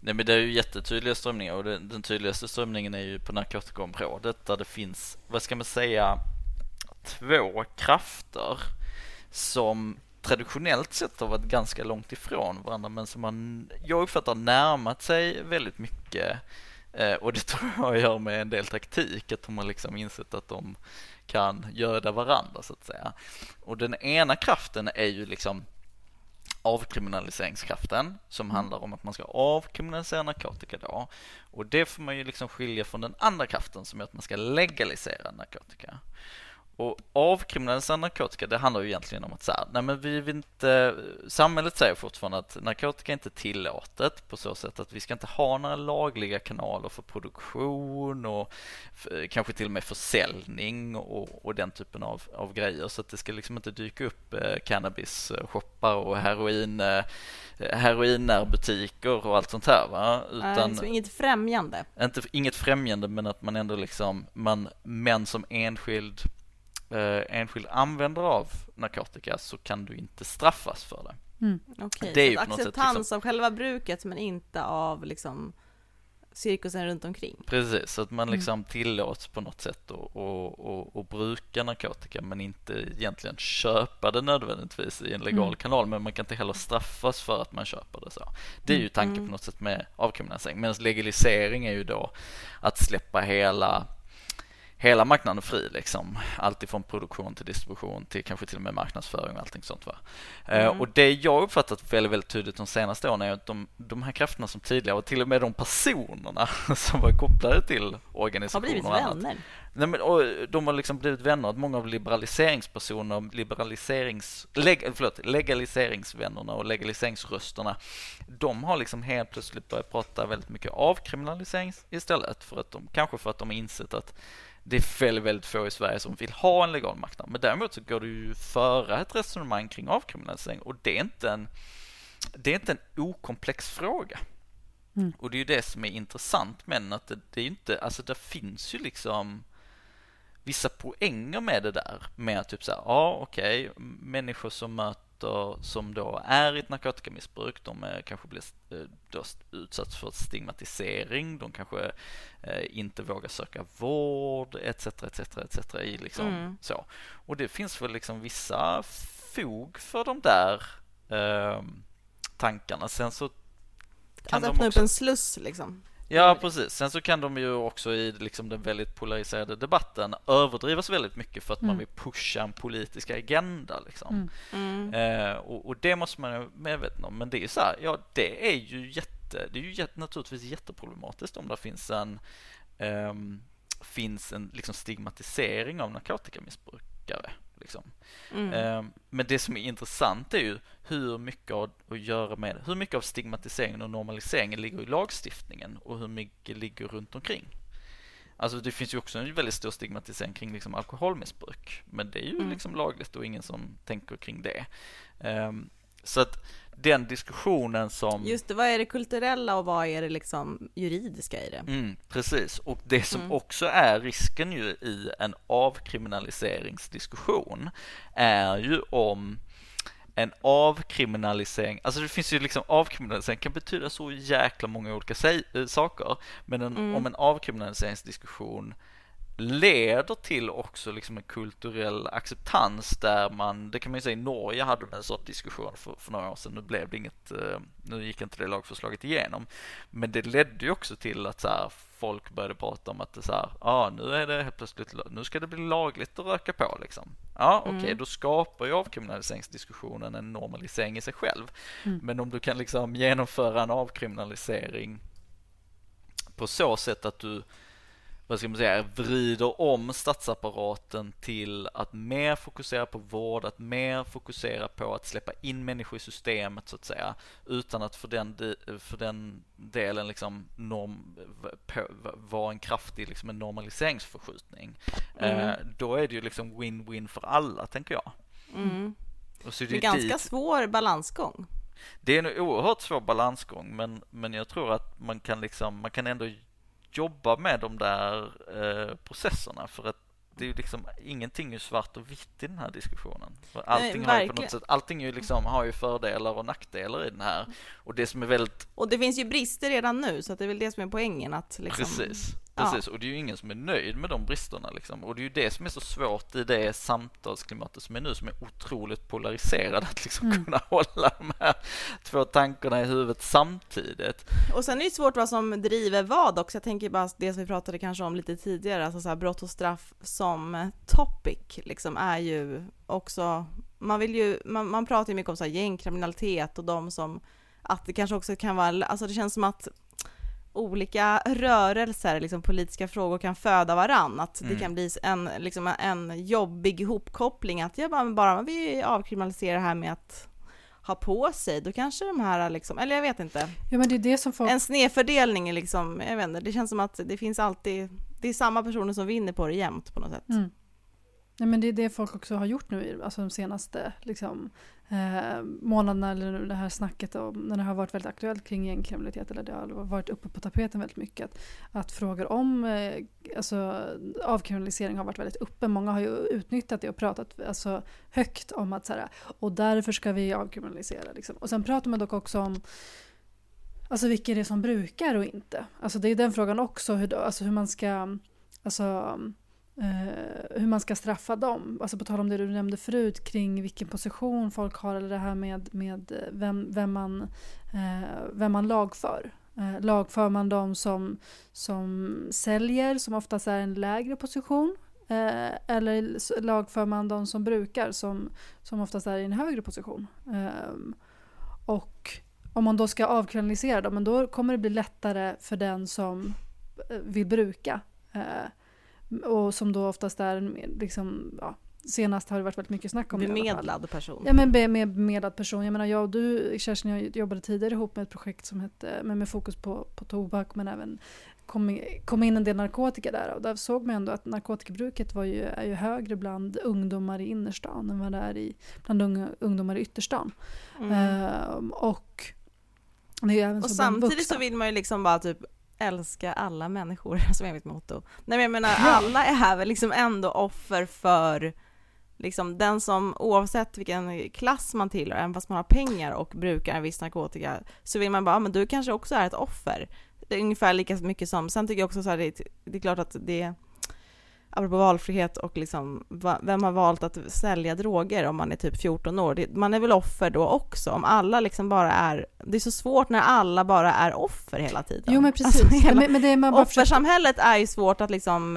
Nej, men det är ju jättetydliga strömningar, och den, den tydligaste strömningen är ju på narkotikaområdet där det finns, vad ska man säga, två krafter som traditionellt sett har varit ganska långt ifrån varandra, men som man, jag uppfattar närmat sig väldigt mycket, eh, och det tror jag gör med en del taktik, att de har liksom insett att de kan göda varandra så att säga. Och den ena kraften är ju liksom avkriminaliseringskraften, som handlar om att man ska avkriminalisera narkotika då, och det får man ju liksom skilja från den andra kraften som är att man ska legalisera narkotika. Och avkriminalisera narkotika, det handlar ju egentligen om att så här, nej men vi vill inte, samhället säger fortfarande att narkotika inte är tillåtet på så sätt att vi ska inte ha några lagliga kanaler för produktion och för, kanske till och med försäljning och, och den typen av, av grejer, så att det ska liksom inte dyka upp eh, cannabis-shoppar och heroin, eh, heroinärbutiker och allt sånt här, va? Utan, äh, liksom inget främjande. Inte, inget främjande, men att man ändå liksom, man, men som enskild eh, enskild användare av narkotika så kan du inte straffas för det. Mm. Okej, det är ju på något acceptans sätt, liksom, av själva bruket men inte av liksom cirkusen runt omkring. Precis, så att man liksom mm. tillåts på något sätt att, att, att, att bruka narkotika men inte egentligen köpa det nödvändigtvis i en legal mm. kanal, men man kan inte heller straffas för att man köper det så. Det är ju tanken mm. på något sätt med avkriminalisering. Medan legalisering är ju då att släppa hela hela marknaden fri, liksom. Allt ifrån produktion till distribution till kanske till och med marknadsföring och allting sånt, va. Mm. Uh, och det jag uppfattat väldigt, väldigt tydligt de senaste åren är att de, de här krafterna som tidigare och till och med de personerna som var kopplade till organisationer har blivit vänner. Nej, men, och de har liksom blivit vänner. Att många av liberaliseringspersoner, liberaliserings, leg, förlåt, legaliseringsvännerna och legaliseringsrösterna, de har liksom helt plötsligt börjat prata väldigt mycket av kriminalisering istället, för att de, kanske för att de har insett att det är väldigt, väldigt få i Sverige som vill ha en legal marknad. Men däremot så går det ju föra ett resonemang kring avkriminalisering, och det är inte en, det är inte en okomplex fråga. Mm. Och det är ju det som är intressant, men att det, det är ju inte, alltså det finns ju liksom vissa poänger med det där, med att typ så här, ja okej, okay, människor som möter, som då är i ett narkotikamissbruk, de är, kanske blir då utsatt för stigmatisering, de kanske eh, inte vågar söka vård, etc, etc, etc, i liksom mm. så. Och det finns väl liksom vissa fog för de där eh, tankarna. Sen så kan alltså de öppna också upp en sluss, liksom. Ja, precis. Sen så kan de ju också i liksom den väldigt polariserade debatten överdrivas väldigt mycket för att mm. man vill pusha en politisk agenda, liksom. Mm. Mm. Eh, och, och det måste man ju medveten om. Men det är så här, ja, det är ju jätte, det är ju jätte, naturligtvis jätteproblematiskt om det finns en eh, finns en liksom stigmatisering av narkotikamissbrukare, liksom. Mm. Eh, men det som är intressant är ju hur mycket av, att göra med, hur mycket av stigmatiseringen och normaliseringen ligger i lagstiftningen och hur mycket ligger runt omkring. Alltså det finns ju också en väldigt stor stigmatisering kring liksom alkoholmissbruk, men det är ju mm. liksom lagligt och ingen som tänker kring det. Eh, så att den diskussionen som... Just det, vad är det kulturella och vad är det liksom juridiska i det? Mm, precis, och det som mm. också är risken ju i en avkriminaliseringsdiskussion är ju om en avkriminalisering... Alltså det finns ju liksom... Avkriminalisering kan betyda så jäkla många olika se- saker, men en, mm. om en avkriminaliseringsdiskussion leder till också liksom en kulturell acceptans där man, det kan man ju säga, i Norge hade en sån diskussion för, för några år sedan, nu blev det inget, nu gick inte det lagförslaget igenom, men det ledde ju också till att så här, folk började prata om att det så här, ah, nu är det helt plötsligt, nu ska det bli lagligt att röka på, liksom. Ja, okej, okay, mm. då skapar ju avkriminaliseringsdiskussionen en normalisering i sig själv, mm. men om du kan liksom genomföra en avkriminalisering på så sätt att du, vad ska man säga, vrider om statsapparaten till att mer fokusera på vård, att mer fokusera på att släppa in människor i systemet, så att säga, utan att för den, för den delen liksom norm, vara en kraftig liksom en normaliseringsförskjutning. Mm. Eh, då är det ju liksom win-win för alla, tänker jag. Mm. Och så är det, det är ganska dit... svår balansgång. Det är en oerhört svår balansgång, men, men jag tror att man kan, liksom, man kan ändå jobba med de där eh, processerna, för att det är ju liksom ingenting är svart och vitt i den här diskussionen. För allting, nej, har ju på något sätt, allting ju liksom, har ju fördelar och nackdelar i den här. Och det som är väldigt... Och det finns ju brister redan nu, så att det är väl det som är poängen. Att liksom... Precis. Precis, och det är ju ingen som är nöjd med de bristerna, liksom. Och det är ju det som är så svårt i det samtalsklimatet som är nu, som är otroligt polariserad, att liksom mm. kunna hålla de här två tankarna i huvudet samtidigt. Och sen är det svårt vad som driver vad också. Jag tänker bara det som vi pratade kanske om lite tidigare, alltså så här, brott och straff som topic, liksom, är ju också, man vill ju, man, man pratar ju mycket om så här gängkriminalitet och de som, att det kanske också kan vara, alltså det känns som att olika rörelser, liksom politiska frågor, kan föda varann. Att mm. det kan bli en, liksom en jobbig ihopkoppling. Att jag bara, bara vi avkriminaliserar det här med att ha på sig. Då kanske de här, liksom, eller jag vet inte. Ja, men det är det som folk... En snedfördelning, liksom, jag vet inte. Det känns som att det finns alltid, det är samma personer som vinner på det jämt på något sätt. Mm. Nej, men det är det folk också har gjort nu, alltså de senaste liksom, eh, månaderna, eller nu det här snacket om, när det har varit väldigt aktuellt kring gängkriminalitet, eller det har varit uppe på tapeten väldigt mycket, att, att frågor om eh, alltså, avkriminalisering har varit väldigt uppe. Många har ju utnyttjat det och pratat alltså, högt om att så här, och därför ska vi avkriminalisera. Liksom. Och sen pratar man dock också om alltså, vilka är det som brukar och inte. Alltså, det är den frågan också, hur, alltså, hur man ska... Alltså, Uh, hur man ska straffa dem. Alltså på tal om det du nämnde förut kring vilken position folk har, eller det här med, med vem, vem, man, uh, vem man lagför. Uh, lagför man dem som, som säljer, som oftast är en lägre position, uh, eller lagför man dem som brukar, som, som oftast är i en högre position. Uh, och om man då ska avkriminalisera dem, men då kommer det bli lättare för den som vill bruka. Uh, Och som då oftast är, liksom, ja, senast har det varit väldigt mycket snack om bemedlad person. Ja, men bemedlad person. Jag menar, jag och du, Kerstin, jag jobbade tidigare ihop med ett projekt som hette, men med fokus på, på tobak, men även kom, kom in en del narkotika där. Och där såg man ändå att narkotikabruket var ju, är ju högre bland ungdomar i innerstan än vad det är i, bland unga, ungdomar i ytterstan. Mm. Ehm, och det är även och så samtidigt så vill man ju liksom bara typ älska alla människor, som är mitt motto. Nej, men jag menar, alla är här liksom ändå offer för liksom den som, oavsett vilken klass man tillhör, även fast man har pengar och brukar en viss narkotika, så vill man bara, men du kanske också är ett offer. Det är ungefär lika mycket som, sen tycker jag också så här, det, det är klart att det, apropå valfrihet och liksom, vem har valt att sälja droger om man är typ fjorton år? Det, man är väl offer då också, om alla liksom bara är... Det är så svårt när alla bara är offer hela tiden. Jo, men precis. Alltså, hela, men, men det är man bara offersamhället försöker... är ju svårt att liksom...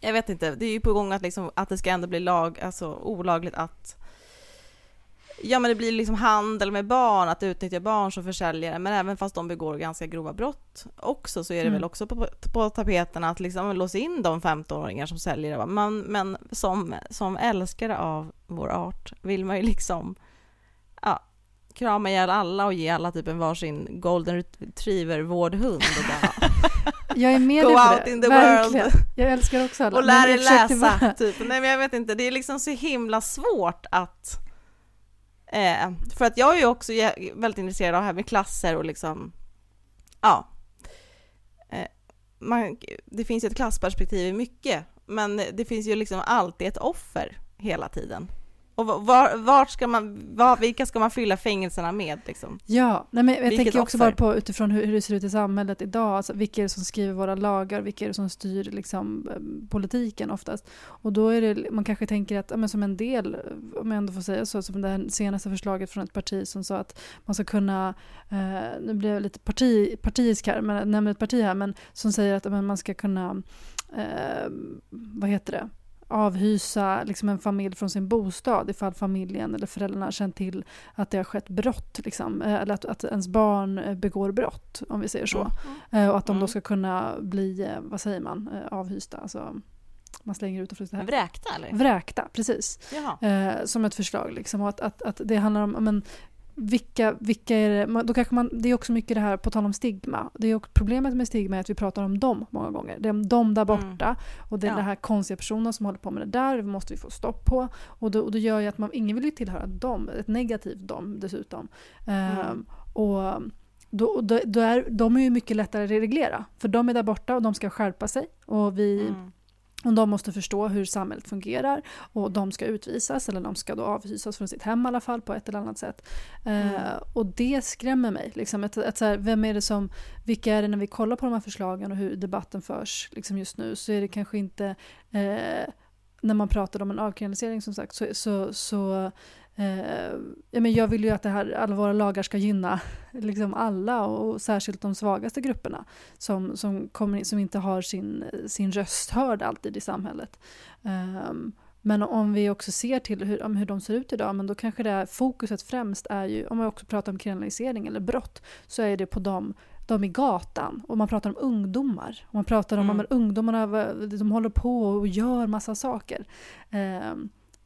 Jag vet inte, det är ju på gång att, liksom, att det ska ändå bli lag, alltså, olagligt att... Ja, men det blir liksom handel med barn, att utnyttja barn som försäljare, men även fast de begår ganska grova brott också, så är det mm. väl också på, på tapeten att liksom låsa in de femtonåringar som säljer. Men, men som, som älskare av vår art vill man ju liksom ja, krama ihjäl alla och ge alla typ en varsin golden retriever vårdhund och bara jag är med go out det. In the verkligen. World. Jag älskar också alla. Och lär dig läsa typ. Nej, men jag vet inte, det är liksom så himla svårt att Eh, för att jag är ju också väldigt intresserad av det här med klasser och liksom ja eh, man, det finns ju ett klassperspektiv i mycket, men det finns ju liksom alltid ett offer hela tiden, och var, var ska man, var, vilka ska man fylla fängelserna med liksom? Ja, nej, men jag vilket tänker också bara på utifrån hur, hur det ser ut i samhället idag, alltså, vilka är det som skriver våra lagar, vilka är det som styr liksom, politiken oftast, och då är det, man kanske tänker att, men som en del, om jag ändå får säga så, som det här senaste förslaget från ett parti som sa att man ska kunna eh, nu blir jag lite parti, partisk här, men jag nämner ett parti här, men som säger att men man ska kunna eh, vad heter det avhysa liksom en familj från sin bostad ifall familjen eller föräldrarna känner till att det har skett brott liksom, eller att, att ens barn begår brott, om vi säger så. Mm. Och att de då ska kunna bli, vad säger man, avhysta, alltså man slänger ut och flyttar här. Vräkta eller? Vräkta, precis. Jaha. Som ett förslag liksom, och att, att, att det handlar om, men vilka, vilka är det, då kanske man, det är också mycket det här på tal om stigma, det är också, problemet med stigma är att vi pratar om dem många gånger, det är de där borta mm. och det är ja. Den här konstiga personen som håller på med det där måste vi få stopp på, och då, och då gör ju att man, ingen vill ju tillhöra dem, ett negativt dem dessutom mm. ehm, och då, då, då är, de är ju mycket lättare att reglera, för de är där borta och de ska skärpa sig, och vi mm. och de måste förstå hur samhället fungerar, och de ska utvisas eller de ska då avhysas från sitt hem i alla fall på ett eller annat sätt. Mm. Eh, och det skrämmer mig. Liksom, att, att så här, vem är det som, vilka är det när vi kollar på de här förslagen och hur debatten förs liksom just nu, så är det kanske inte eh, när man pratar om en avkriminalisering som sagt, så, så, så eh, ja, men jag vill ju att det här, alla våra lagar ska gynna liksom alla, och, och särskilt de svagaste grupperna som, som, kommer, som inte har sin, sin röst hörd alltid i samhället. Eh, men om vi också ser till hur, om hur de ser ut idag, men då kanske det här fokuset främst är ju, om man också pratar om kriminalisering eller brott, så är det på dem de i gatan, och man pratar om ungdomar, och man pratar om mm. att ungdomarna de håller på och gör massa saker, eh,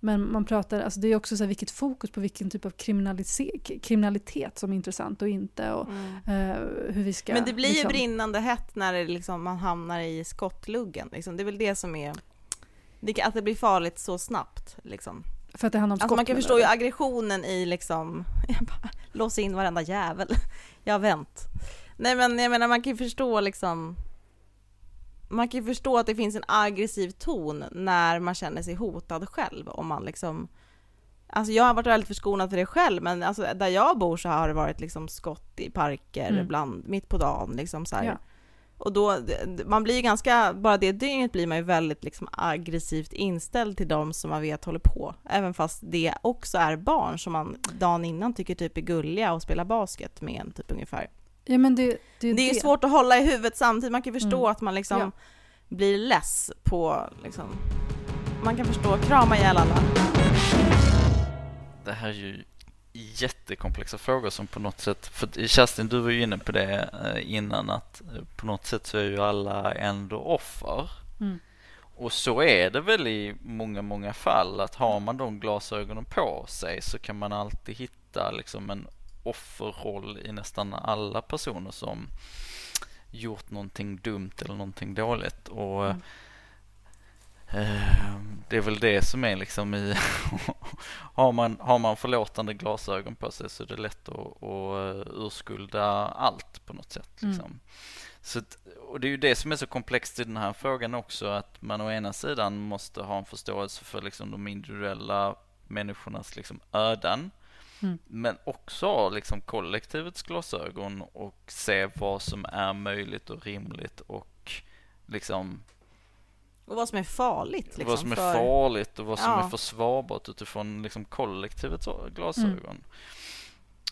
men man pratar, alltså det är också så här, vilket fokus på vilken typ av kriminalise- kriminalitet som är intressant och inte, och mm. eh, hur vi ska, men det blir liksom... ju brinnande hett när det liksom, man hamnar i skottluggen liksom. Det är väl det som är det, att det blir farligt så snabbt liksom. För att det handlar om skott, alltså man kan förstå ju aggressionen i liksom, låsa in varenda jävel. Jag har vänt. Nej, men jag menar man kan ju förstå liksom, man kan ju förstå att det finns en aggressiv ton när man känner sig hotad själv, om man liksom, alltså jag har varit väldigt förskonad för det själv, men alltså där jag bor så har det varit liksom skott i parker, mm. bland, mitt på dagen liksom så här. Ja. Och då man blir ju ganska, bara det dygnet blir man ju väldigt liksom aggressivt inställd till dem som man vet håller på, även fast det också är barn som man dagen innan tycker typ är gulliga och spelar basket med en typ ungefär. Ja, men det, det, det är ju svårt att hålla i huvudet samtidigt. Man kan förstå mm. att man liksom ja. blir less på liksom, man kan förstå, krama ihjäl alla. Det här är ju jättekomplexa frågor som på något sätt, för Kerstin, du var ju inne på det innan, att på något sätt så är ju alla ändå offer. Mm. Och så är det väl i många, många fall, att har man de glasögonen på sig så kan man alltid hitta liksom en offerroll i nästan alla personer som gjort någonting dumt eller någonting dåligt. Och mm. det är väl det som är liksom i har man, har man förlåtande glasögon på sig så är det lätt att, att urskulda allt på något sätt liksom. Mm. Så, och det är ju det som är så komplext i den här frågan också, att man å ena sidan måste ha en förståelse för liksom de individuella människornas liksom öden, mm. men också liksom kollektivets glasögon och se vad som är möjligt och rimligt och liksom, och vad som är farligt. Liksom, vad som är för... farligt och vad som ja. är försvarbart utifrån liksom kollektivets glasögon. Mm.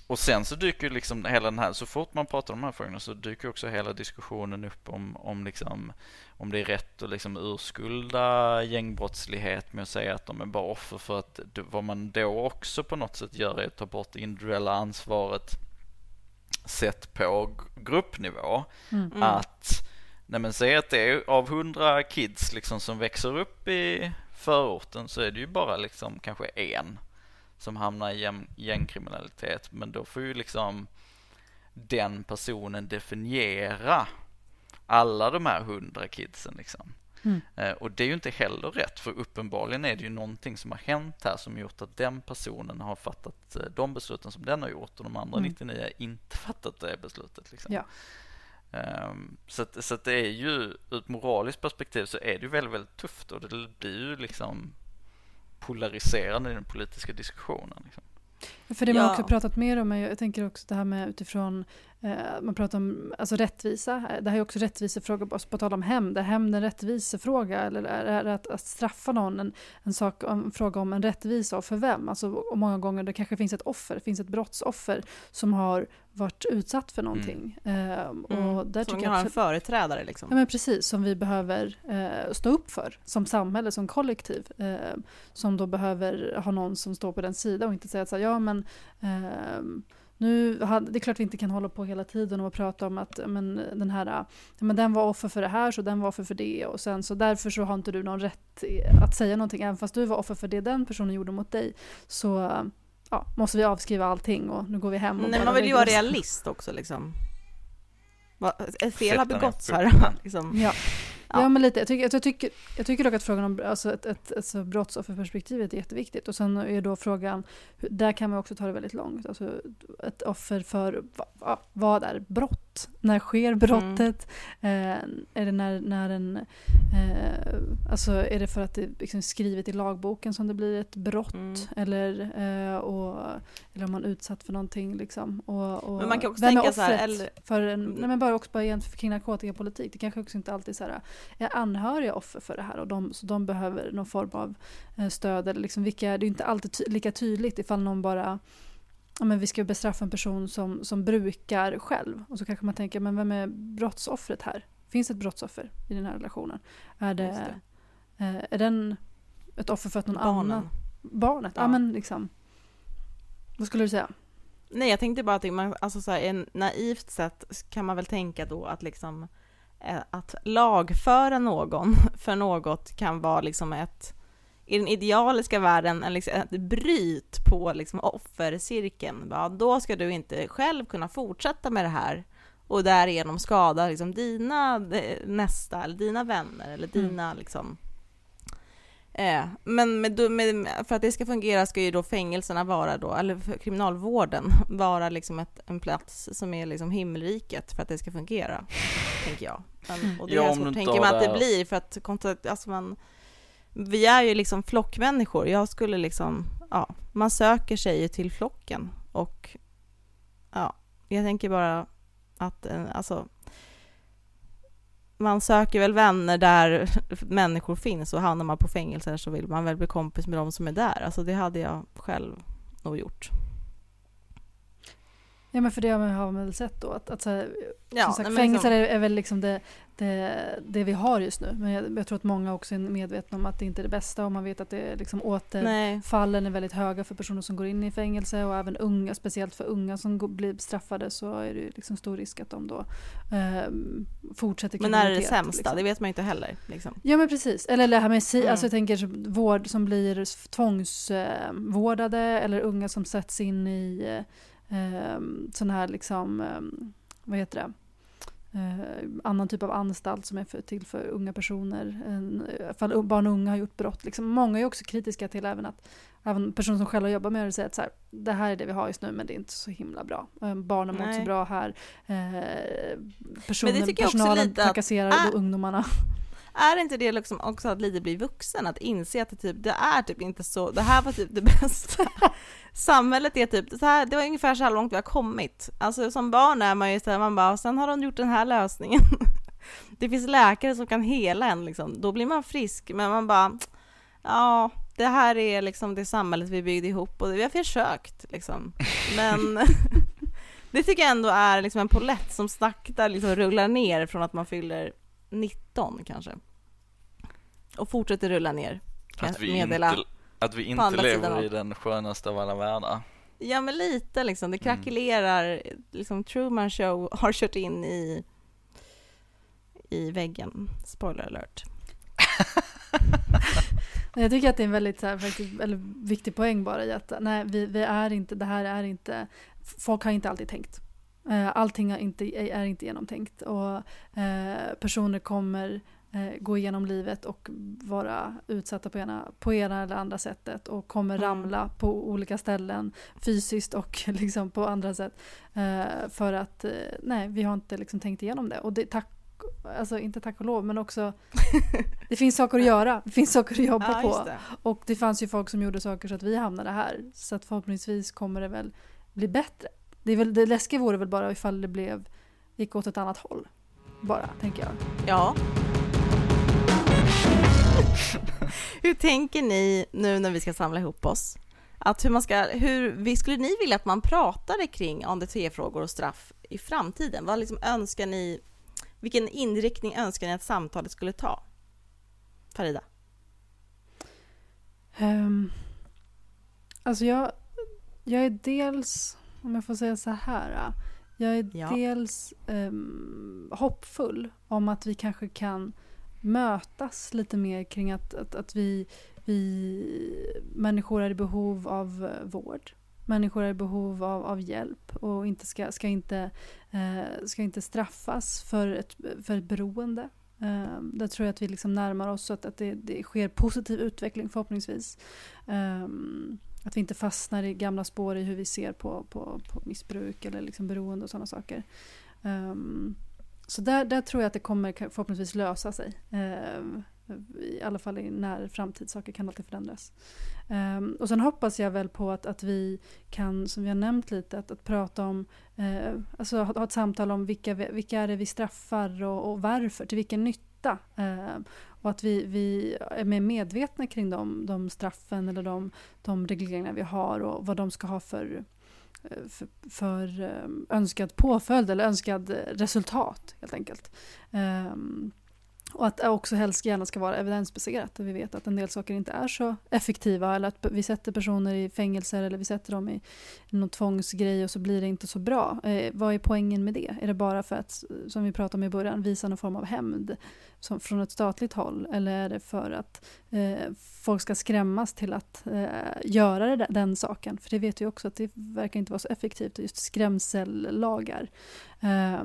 Och sen så dyker ju liksom hela den här, så fort man pratar om de här frågorna så dyker också hela diskussionen upp om, om, liksom, om det är rätt att liksom urskulda gängbrottslighet med att säga att de är bara offer, för att vad man då också på något sätt gör är att ta bort det individuella ansvaret sett på gruppnivå. Mm. Att nej, men säg att det är av hundra kids liksom som växer upp i förorten, så är det ju bara liksom kanske en som hamnar i gängkriminalitet. Men då får ju liksom den personen definiera alla de här hundra kidsen liksom. Mm. Och det är ju inte heller rätt, för uppenbarligen är det ju någonting som har hänt här som gjort att den personen har fattat de besluten som den har gjort, och de andra mm. nittionio har inte fattat det beslutet liksom. Ja. Um, så att, så att det är ju ur ett moraliskt perspektiv så är det ju väldigt, väldigt tufft, och det blir ju liksom polariserande i den politiska diskussionen liksom. För det man ja. också pratat mer om, jag tänker också det här med utifrån, eh, man pratar om alltså rättvisa, det här är också rättvisefrågor, på, på tal om hämnd, är hämnd en rättvisefråga, eller är det att, att straffa någon en, en, sak, en fråga om en rättvisa, och för vem? Alltså många gånger det kanske finns ett offer, finns ett brottsoffer som har varit utsatt för någonting. Mm. Eh, och där som tycker jag har en företrädare liksom. Ja, men precis, som vi behöver eh, stå upp för som samhälle, som kollektiv, eh, som då behöver ha någon som står på den sidan och inte säga att ja men eh, nu, det är klart vi inte kan hålla på hela tiden och prata om att men, den här, men den var offer för det här, så den var offer för det, och sen så därför så har inte du någon rätt att säga någonting, även fast du var offer för det den personen gjorde mot dig, så ja, måste vi avskriva allting och nu går vi hem. Och nej, man vill ju vara realist också liksom. Ett fel har begåtts här liksom. Ja. Ja, men lite. Jag tycker, jag tycker, jag tycker dock att frågan om alltså ett, ett, ett brottsofferperspektivet är jätteviktigt. Och sen är då frågan, där kan man också ta det väldigt långt. Alltså ett offer för, vad, vad är brott? När sker brottet? Mm. Eh, är det när, när en, eh, alltså är det för att det är liksom skrivet i lagboken som det blir ett brott? Mm. Eller, eh, och, eller om man är utsatt för någonting liksom. Och, och men man kan också tänka så här, eller... för en, nej, men bara också bara kring narkotikapolitik. Det kanske också inte alltid är så här, är anhöriga offer för det här, och de, så de behöver någon form av stöd eller liksom, vilka, det är inte alltid ty- lika tydligt ifall någon bara ja, men vi ska bestraffa en person som, som brukar själv, och så kanske man tänker men vem är brottsoffret här? Finns ett brottsoffer i den här relationen? Är det, det. Är den ett offer för att någon Barnen. annan barnet? Ja. Ja, men liksom, vad skulle du säga? Nej, jag tänkte bara att man, alltså så här, en naivt sätt kan man väl tänka då att liksom att lagföra någon för något kan vara liksom ett, i den idealiska världen, en liksom ett bryt på liksom offercirkeln. Ja, då ska du inte själv kunna fortsätta med det här och därigenom skada liksom dina nästa eller dina vänner eller dina mm. liksom Eh, men med, med, för att det ska fungera ska ju då fängelserna vara då, eller kriminalvården vara liksom ett, en plats som är liksom himmelriket för att det ska fungera, tänker jag. Men, och det ja, är svårt, tänker man, att det blir för att kontakt, alltså man, vi är ju liksom flockmänniskor. Jag skulle liksom, ja, man söker sig till flocken, och ja, jag tänker bara att alltså man söker väl vänner där människor finns, och hamnar man på fängelser så vill man väl bli kompis med de som är där. Alltså det hade jag själv nog gjort. Ja, men för det har man väl sett då. Att, att så här, ja, som sagt, nej, fängelser som... är, är väl liksom det, det, det vi har just nu. Men jag, jag tror att många också är medvetna om att det inte är det bästa, och man vet att det liksom återfallen är väldigt höga för personer som går in i fängelse, och även unga, speciellt för unga som går, blir straffade, så är det liksom stor risk att de då eh, fortsätter kriminalitet. Men när är det sämsta? Liksom. Det vet man inte heller. Liksom. Ja, men precis. Eller det här med mm. alltså, jag tänker vård som blir tvångsvårdade, eller unga som sätts in i sån här liksom, vad heter det, annan typ av anstalt som är för, till för unga personer, ifall barn och unga har gjort brott liksom. Många är också kritiska till även att även personer som själva jobbar med det säger att så här, det här är det vi har just nu, men det är inte så himla bra. Barnen mår också bra här, personer, personalen trakasserar att... ungdomarna. Är inte det liksom också att lite bli vuxen, att inse att det, typ, det är typ inte så, det här var typ det bästa samhället är typ så här, det var ungefär så här långt vi har kommit. Alltså som barn är man ju så här, man bara, och sen har de gjort den här lösningen. Det finns läkare som kan hela en liksom. Då blir man frisk, men man bara, ja, det här är liksom det samhället vi byggde ihop, och vi har försökt liksom. Men det tycker jag ändå är liksom en polett som sakta liksom rullar ner från att man fyller nitton kanske. Och fortsätter rulla ner. Att vi inte, att vi inte lever i den skönaste av alla världar. Ja, men lite liksom. Det krackelerar. Mm. Liksom Truman Show har kört in i i väggen. Spoiler alert. Jag tycker att det är en väldigt så här, faktiskt, eller viktig poäng bara i att nej, vi, vi är inte, det här är inte, folk har inte alltid tänkt. Allting är inte, är inte genomtänkt, och eh, personer kommer eh, gå igenom livet och vara utsatta på ena, på ena eller andra sättet, och kommer mm. ramla på olika ställen fysiskt och liksom på andra sätt eh, för att eh, nej, vi har inte liksom tänkt igenom det, och det, tack, alltså inte tack och lov, men också det finns saker att göra, det finns saker att jobba ja, på det. Och det fanns ju folk som gjorde saker så att vi hamnade här, så att förhoppningsvis kommer det väl bli bättre. Det, är väl, det läskiga vore väl bara ifall det blev, gick åt ett annat håll. Bara, tänker jag. Ja. Hur tänker ni nu när vi ska samla ihop oss? Att hur man ska, hur, skulle ni vilja att man pratade kring A D T-frågor och straff i framtiden? Vad liksom önskar ni, vilken inriktning önskar ni att samtalet skulle ta? Farida? Um, alltså jag, jag är dels... Om jag får säga så här. Jag är ja. dels eh, hoppfull om att vi kanske kan mötas lite mer kring att, att, att vi, vi människor är i behov av vård. Människor är i behov av, av hjälp, och inte ska, ska, inte, eh, ska inte straffas för ett, för ett beroende. Eh, där tror jag att vi liksom närmar oss, så att, att det, det sker positiv utveckling förhoppningsvis. Eh, Att vi inte fastnar i gamla spår i hur vi ser på, på, på missbruk eller liksom beroende och sådana saker. Um, så där, där tror jag att det kommer förhoppningsvis lösa sig. Um, I alla fall i när framtid, saker kan alltid förändras. Um, och sen hoppas jag väl på att, att vi kan, som vi har nämnt lite, att, att prata om, uh, alltså ha, ha ett samtal om vilka, vilka är det vi straffar och, och varför, till vilken nytta. Uh, Och att vi, vi är mer medvetna kring de, de straffen eller de, de regleringar vi har, och vad de ska ha för, för, för önskad påföljd eller önskad resultat, helt enkelt. Um, och att också helst gärna ska vara evidensbaserat. Vi vet att en del saker inte är så effektiva, eller att vi sätter personer i fängelser eller vi sätter dem i någon tvångsgrej och så blir det inte så bra. Eh, vad är poängen med det? Är det bara för att, som vi pratade om i början, visa någon form av hämnd som, från ett statligt håll? Eller är det för att eh, folk ska skrämmas till att eh, göra det, den saken? För det vet vi också att det verkar inte vara så effektivt, just skrämsellagar. Eh,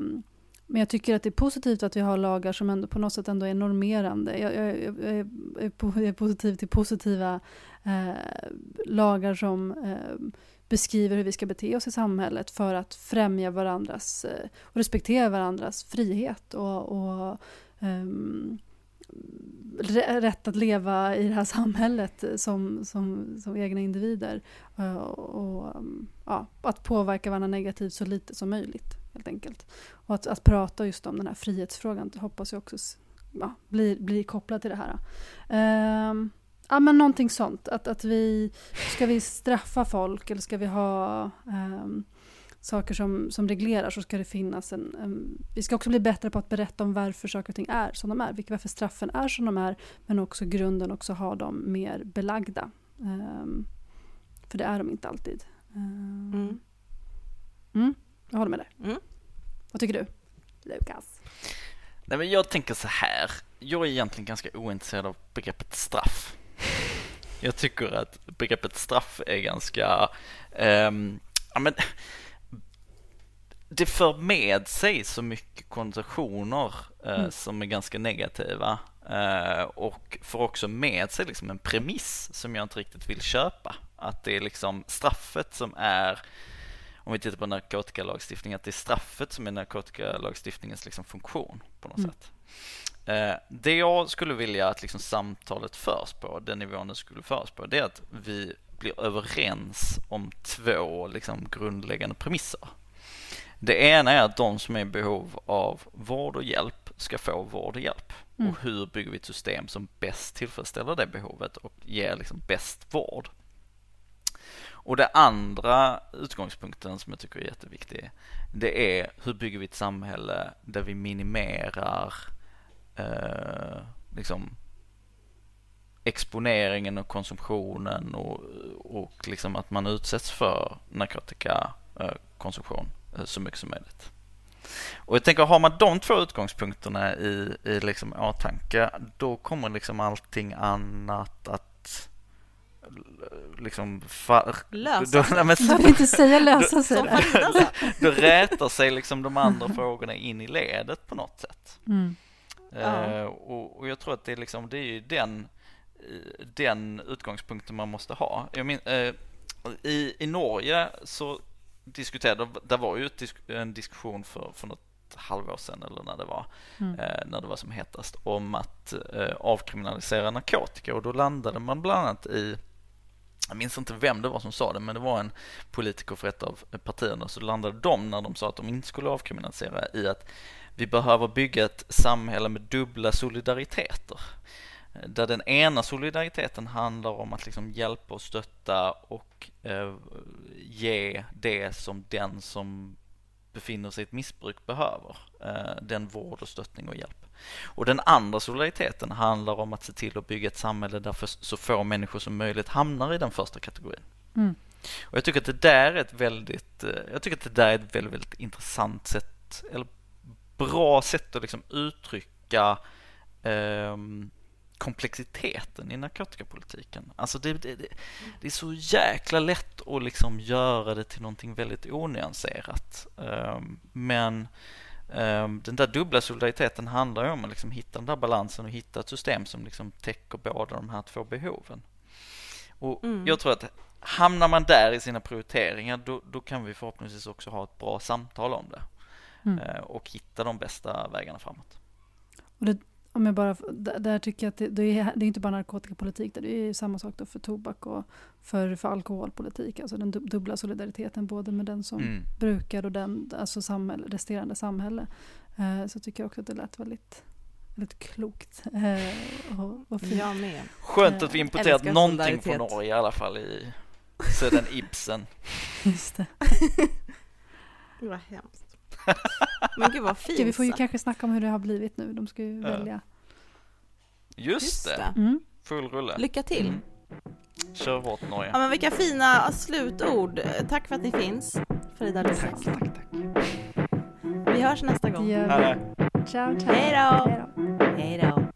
Men jag tycker att det är positivt att vi har lagar som ändå, på något sätt ändå är normerande. Jag, jag, jag, jag är positiv till positiva eh, lagar som eh, beskriver hur vi ska bete oss i samhället för att främja varandras eh, och respektera varandras frihet och, och eh, rätt att leva i det här samhället som, som, som egna individer. Eh, och ja, att påverka varandra negativt så lite som möjligt. Helt enkelt. Och att, att prata just om den här frihetsfrågan hoppas jag också ja, blir, blir kopplad till det här. Ehm, ja, men någonting sånt. Att, att vi, ska vi straffa folk eller ska vi ha um, saker som, som reglerar, så ska det finnas en, en... Vi ska också bli bättre på att berätta om varför saker och ting är som de är. Vilka, varför straffen är som de är, men också grunden också ha dem mer belagda. Ehm, för det är de inte alltid. Ehm, mm. Mm. Jag håller med dig. Mm. Vad tycker du, Lukas? Nej, men jag tänker så här. Jag är egentligen ganska ointresserad av begreppet straff. Jag tycker att begreppet straff är ganska... Um, ja, men, det för med sig så mycket konnotationer uh, mm. som är ganska negativa. Uh, och får också med sig liksom en premiss som jag inte riktigt vill köpa. Att det är liksom straffet som är... Om vi tittar på narkotikalagstiftning, att det är straffet som är narkotikalagstiftningens liksom funktion på något mm. sätt. Eh, det jag skulle vilja att liksom samtalet förs på, den nivån det skulle förs på, det är att vi blir överens om två liksom grundläggande premisser. Det ena är att de som är i behov av vård och hjälp ska få vård och hjälp. Mm. Och hur bygger vi ett system som bäst tillfredsställer det behovet och ger liksom bäst vård? Och det andra utgångspunkten som jag tycker är jätteviktig, det är hur bygger vi ett samhälle där vi minimerar eh, liksom exponeringen och konsumtionen och, och liksom att man utsätts för narkotikakonsumtion eh, så mycket som möjligt. Och jag tänker, har man de två utgångspunkterna i, i liksom åtanke, då kommer liksom allting annat att liksom far... lösa sig. Då, men, jag vill inte säga lösa sig. Då rätar sig liksom de andra frågorna in i ledet på något sätt. Mm. Uh, och, och jag tror att det är, liksom, det är ju den, den utgångspunkten man måste ha. Jag min, uh, i, I Norge så diskuterade, det var ju en diskussion för, för något halvår sedan eller när det var mm. eh, när det var som hetast om att eh, avkriminalisera narkotika, och då landade man bland annat i, jag minns inte vem det var som sa det, men det var en politiker för ett av partierna, så landade de när de sa att de inte skulle avkriminalisera i att vi behöver bygga ett samhälle med dubbla solidariteter, där den ena solidariteten handlar om att liksom hjälpa och stötta och eh, ge det som den som befinner sig i ett missbruk behöver, den vård och stöttning och hjälp. Och den andra solidariteten handlar om att se till att bygga ett samhälle där så få människor som möjligt hamnar i den första kategorin. Mm. Och jag tycker att det där är ett väldigt, jag tycker att det där är ett väldigt, väldigt intressant sätt, eller bra sätt att liksom uttrycka eh, komplexiteten i narkotikapolitiken. Alltså det, det, det är så jäkla lätt att liksom göra det till någonting väldigt onyanserat. Men den där dubbla solidariteten handlar ju om att liksom hitta den där balansen och hitta ett system som liksom täcker båda de här två behoven. Och mm. jag tror att hamnar man där i sina prioriteringar, då, då kan vi förhoppningsvis också ha ett bra samtal om det. Mm. Och hitta de bästa vägarna framåt. Och det Om jag bara, där tycker jag att det, det, är, det är inte bara narkotikapolitik, det är ju samma sak då för tobak och för, för alkoholpolitik. Alltså den dubbla solidariteten både med den som mm. brukar och den, alltså samhälle, resterande samhälle. Eh, så tycker jag också att det lät väldigt, väldigt klokt. Eh, och, och jag med. Skönt att vi importerat eh, någonting från Norge i alla fall i södern Ibsen. Just det. Det var hemskt. Men gud vad fint. Vi får ju kanske snacka om hur det har blivit nu. De ska ju välja. Just, Just det. det. Mm. Full rulle. Lycka till. Mm. Kör hårt, Norge. Ja, men vilka fina slutord. Tack för att ni finns. Farida Al-Abani. Tack, tack, tack. Vi hörs nästa gång. Ciao, ciao. Hej då. Hej då.